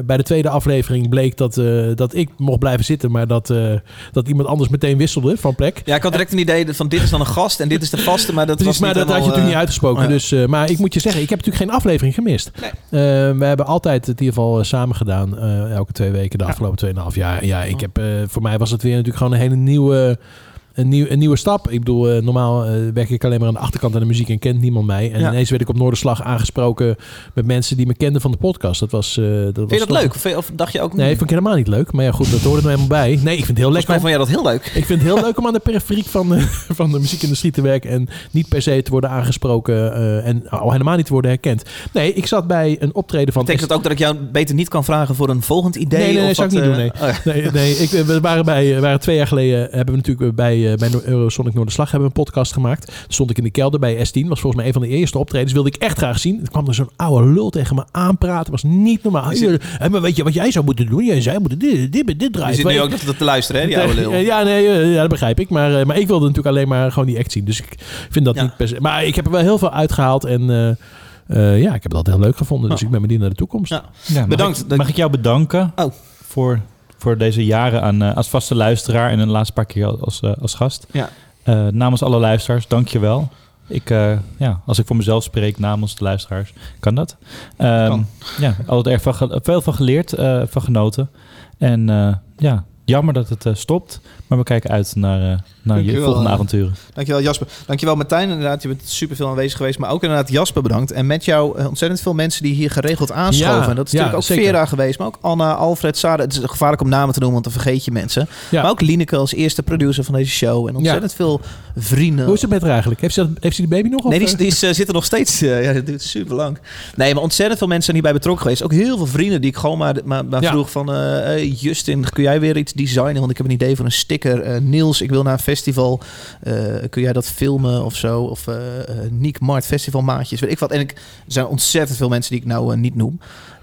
bij de tweede aflevering bleek dat, uh, dat ik mocht blijven zitten, maar dat, uh, dat iemand anders meteen wisselde van plek. Ja, ik had direct en, een idee van dit is dan een gast en dit is de vaste, maar dat precies, was niet maar dat had je uh, toen niet uitgesproken. Uh, dus, uh, maar ik moet je zeggen, ik heb natuurlijk geen aflevering gemist. Nee. Uh, we hebben altijd het in ieder geval samen gedaan, uh, elke twee weken de afgelopen tweeënhalf jaar. Ja, ik heb, uh, voor mij was het weer natuurlijk gewoon een hele nieuwe... Een, nieuw, een nieuwe stap. Ik bedoel, uh, normaal uh, werk ik alleen maar aan de achterkant aan de muziek en kent niemand mij. En ja. ineens werd ik op Noorderslag aangesproken met mensen die me kenden van de podcast. Dat was. Uh, dat vind was je dat leuk? Of, of dacht je ook? Nee, niet? Vond ik helemaal niet leuk. Maar ja, goed, dat hoort er nou helemaal bij. Nee, ik vind het heel lekker. Volgens mij vond jij dat heel leuk. Ik vind het heel leuk om aan de periferiek van, uh, van de muziekindustrie te werken en niet per se te worden aangesproken uh, en al helemaal niet te worden herkend. Nee, ik zat bij een optreden van. Betekent dat ook dat ik jou beter niet kan vragen voor een volgend idee? Nee, nee, nee, of dat zou ik niet uh, doen. Nee, oh ja. nee, nee ik, we waren bij, waren twee jaar geleden hebben we natuurlijk bij. bij Eurosonic Noorderslag hebben we een podcast gemaakt. Toen stond ik in de kelder bij S tien. Was volgens mij een van de eerste optredens. Wilde ik echt graag zien. Er kwam er zo'n oude lul tegen me aanpraten. Was niet normaal. Zit... Hey, maar weet je wat jij zou moeten doen? Jij zou moeten dit, dit, dit draaien. Je zit nu ook dat te luisteren, hè? Die oude lul. Ja, nee, ja, dat begrijp ik. Maar, maar ik wilde natuurlijk alleen maar gewoon die act zien. Dus ik vind dat ja. niet per se... Maar ik heb er wel heel veel uitgehaald en... Uh, uh, ja, ik heb dat heel leuk gevonden. Dus oh. ik ben benieuwd naar de toekomst. Ja. Ja, mag Bedankt. Ik, dat... Mag ik jou bedanken oh. voor... voor deze jaren aan, uh, als vaste luisteraar en een laatste paar keer als, uh, als gast. Ja. Uh, namens alle luisteraars, dank je wel. Ik, uh, ja, als ik voor mezelf spreek namens de luisteraars, kan dat. Um, kan. Ja, altijd erg veel van geleerd, uh, van genoten. En uh, ja, Jammer dat het uh, stopt, maar we kijken uit naar, uh, naar je volgende avonturen. Dankjewel Jasper. Dankjewel Martijn, inderdaad. Je bent super veel aanwezig geweest, maar ook inderdaad Jasper bedankt. En met jou uh, ontzettend veel mensen die hier geregeld aanschoven. Ja, en dat is ja, natuurlijk ook zeker. Vera geweest, maar ook Anna, Alfred, Sade. Het is gevaarlijk om namen te noemen, want dan vergeet je mensen. Ja. Maar ook Lineke als eerste producer van deze show. En ontzettend ja. veel vrienden. Hoe is het met haar eigenlijk? Heeft ze, heeft ze die baby nog? Nee, of? die, die is, uh, zit er nog steeds. Uh, ja, dat duurt super lang. Nee, maar ontzettend veel mensen zijn hierbij betrokken geweest. Ook heel veel vrienden die ik gewoon maar, maar, maar ja. vroeg van... Uh, Justin, kun jij weer iets designen? Want ik heb een idee voor een sticker. Uh, Niels, ik wil naar een festival. Uh, kun jij dat filmen of zo? Of uh, uh, Niek Mart, festivalmaatjes. Weet ik wat. En ik, er zijn ontzettend veel mensen die ik nou uh, niet noem.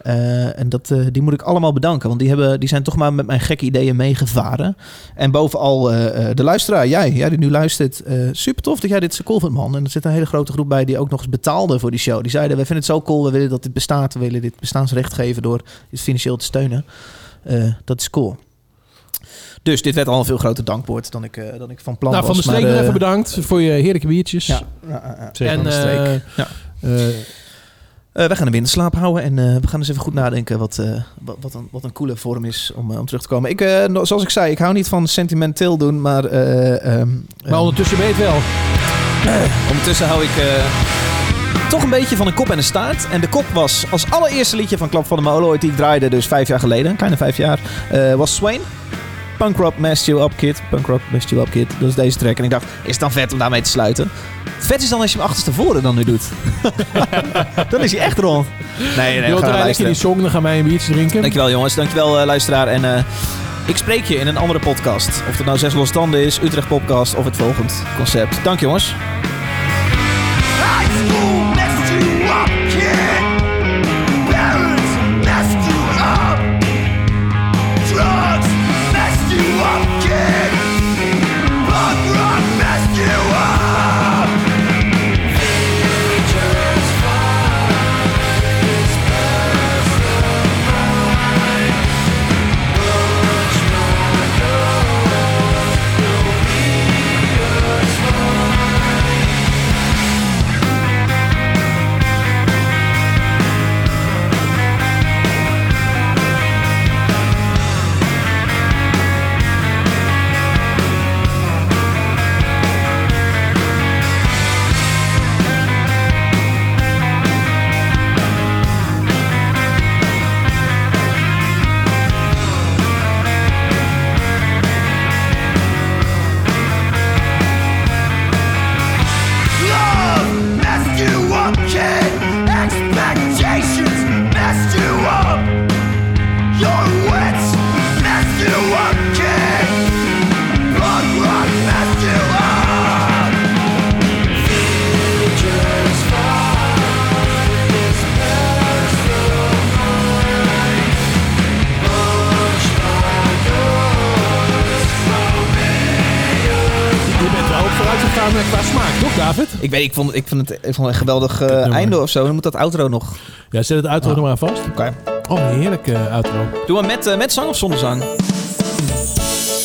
Uh, en dat, uh, die moet ik allemaal bedanken. Want die, hebben, die zijn toch maar met mijn gekke ideeën meegevaren. En bovenal uh, uh, de luisteraar. Jij, jij die nu luistert. Uh, super tof dat jij dit zo cool vindt, man. En er zit een hele grote groep bij die ook nog eens betaalde voor die show. Die zeiden, we vinden het zo cool. We willen dat dit bestaat. We willen dit bestaansrecht geven door het financieel te steunen. Uh, dat is cool. Dus dit werd al een veel groter dankwoord dan ik, uh, dan ik van plan nou, was. Van de Streek, maar, uh, even bedankt voor je heerlijke biertjes. Ja, ja, ja. En, van de Streek. Uh, ja. uh, uh, we gaan de winterslaap houden en uh, we gaan eens even goed nadenken wat, uh, wat, wat, een, wat een coole vorm is om, uh, om terug te komen. Ik, uh, zoals ik zei, ik hou niet van sentimenteel doen, maar... Uh, um, maar ondertussen weet wel. Uh, ondertussen hou ik... Uh, Toch een beetje van een kop en een staart. En de kop was als allereerste liedje van Klap van de Molen die ik draaide, dus vijf jaar geleden, kleine vijf jaar, uh, was Swain. Punk Rock Messed You Up Kid. Punk Rock Messed You Up Kid. Dat is deze track. En ik dacht, is het dan vet om daarmee te sluiten? Het vet is dan als je hem achterstevoren dan nu doet. Dan is hij echt rond. Nee, nee, we gaan die song, dan gaan wij een biertje drinken. Dankjewel jongens, dankjewel uh, luisteraar. En uh, ik spreek je in een andere podcast. Of het nou Zes Losstanden is, Utrecht Podcast of het volgend concept. Dank jongens. Ik weet, ik vond, ik vond het, ik vond het een geweldig uh, einde of zo. Dan moet dat outro nog. Ja, zet het outro ah. nog maar vast. Oké. Okay. Oh, heerlijk uh, outro. Doe maar met, uh, met zang of zonder zang?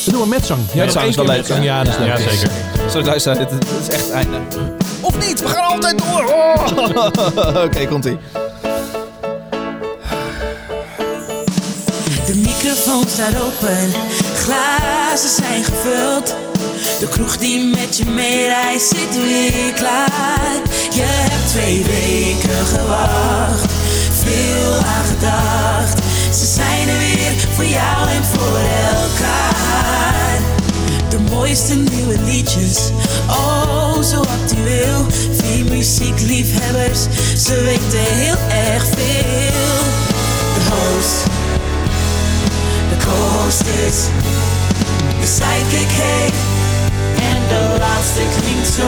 We doen maar met zang. Ja, met zang is wel leuk. Zang. Ja, dat is ja, leuk. Ja, zeker. Zal ik luisteren? Dit, dit is echt einde. Of niet, we gaan altijd door. Oh. Oké, okay, komt-ie. De microfoon staat open. Glazen zijn gevuld. De kroeg die met je meereist zit weer klaar. Je hebt twee weken gewacht, veel aan gedacht. Ze zijn er weer voor jou en voor elkaar. De mooiste nieuwe liedjes, oh zo actueel. Vier muziekliefhebbers, ze weten heel erg veel. De host, de co-host is, de sidekick heet. De laatste klinkt zo.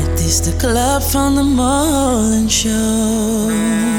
Het is de Klap van de Molen show.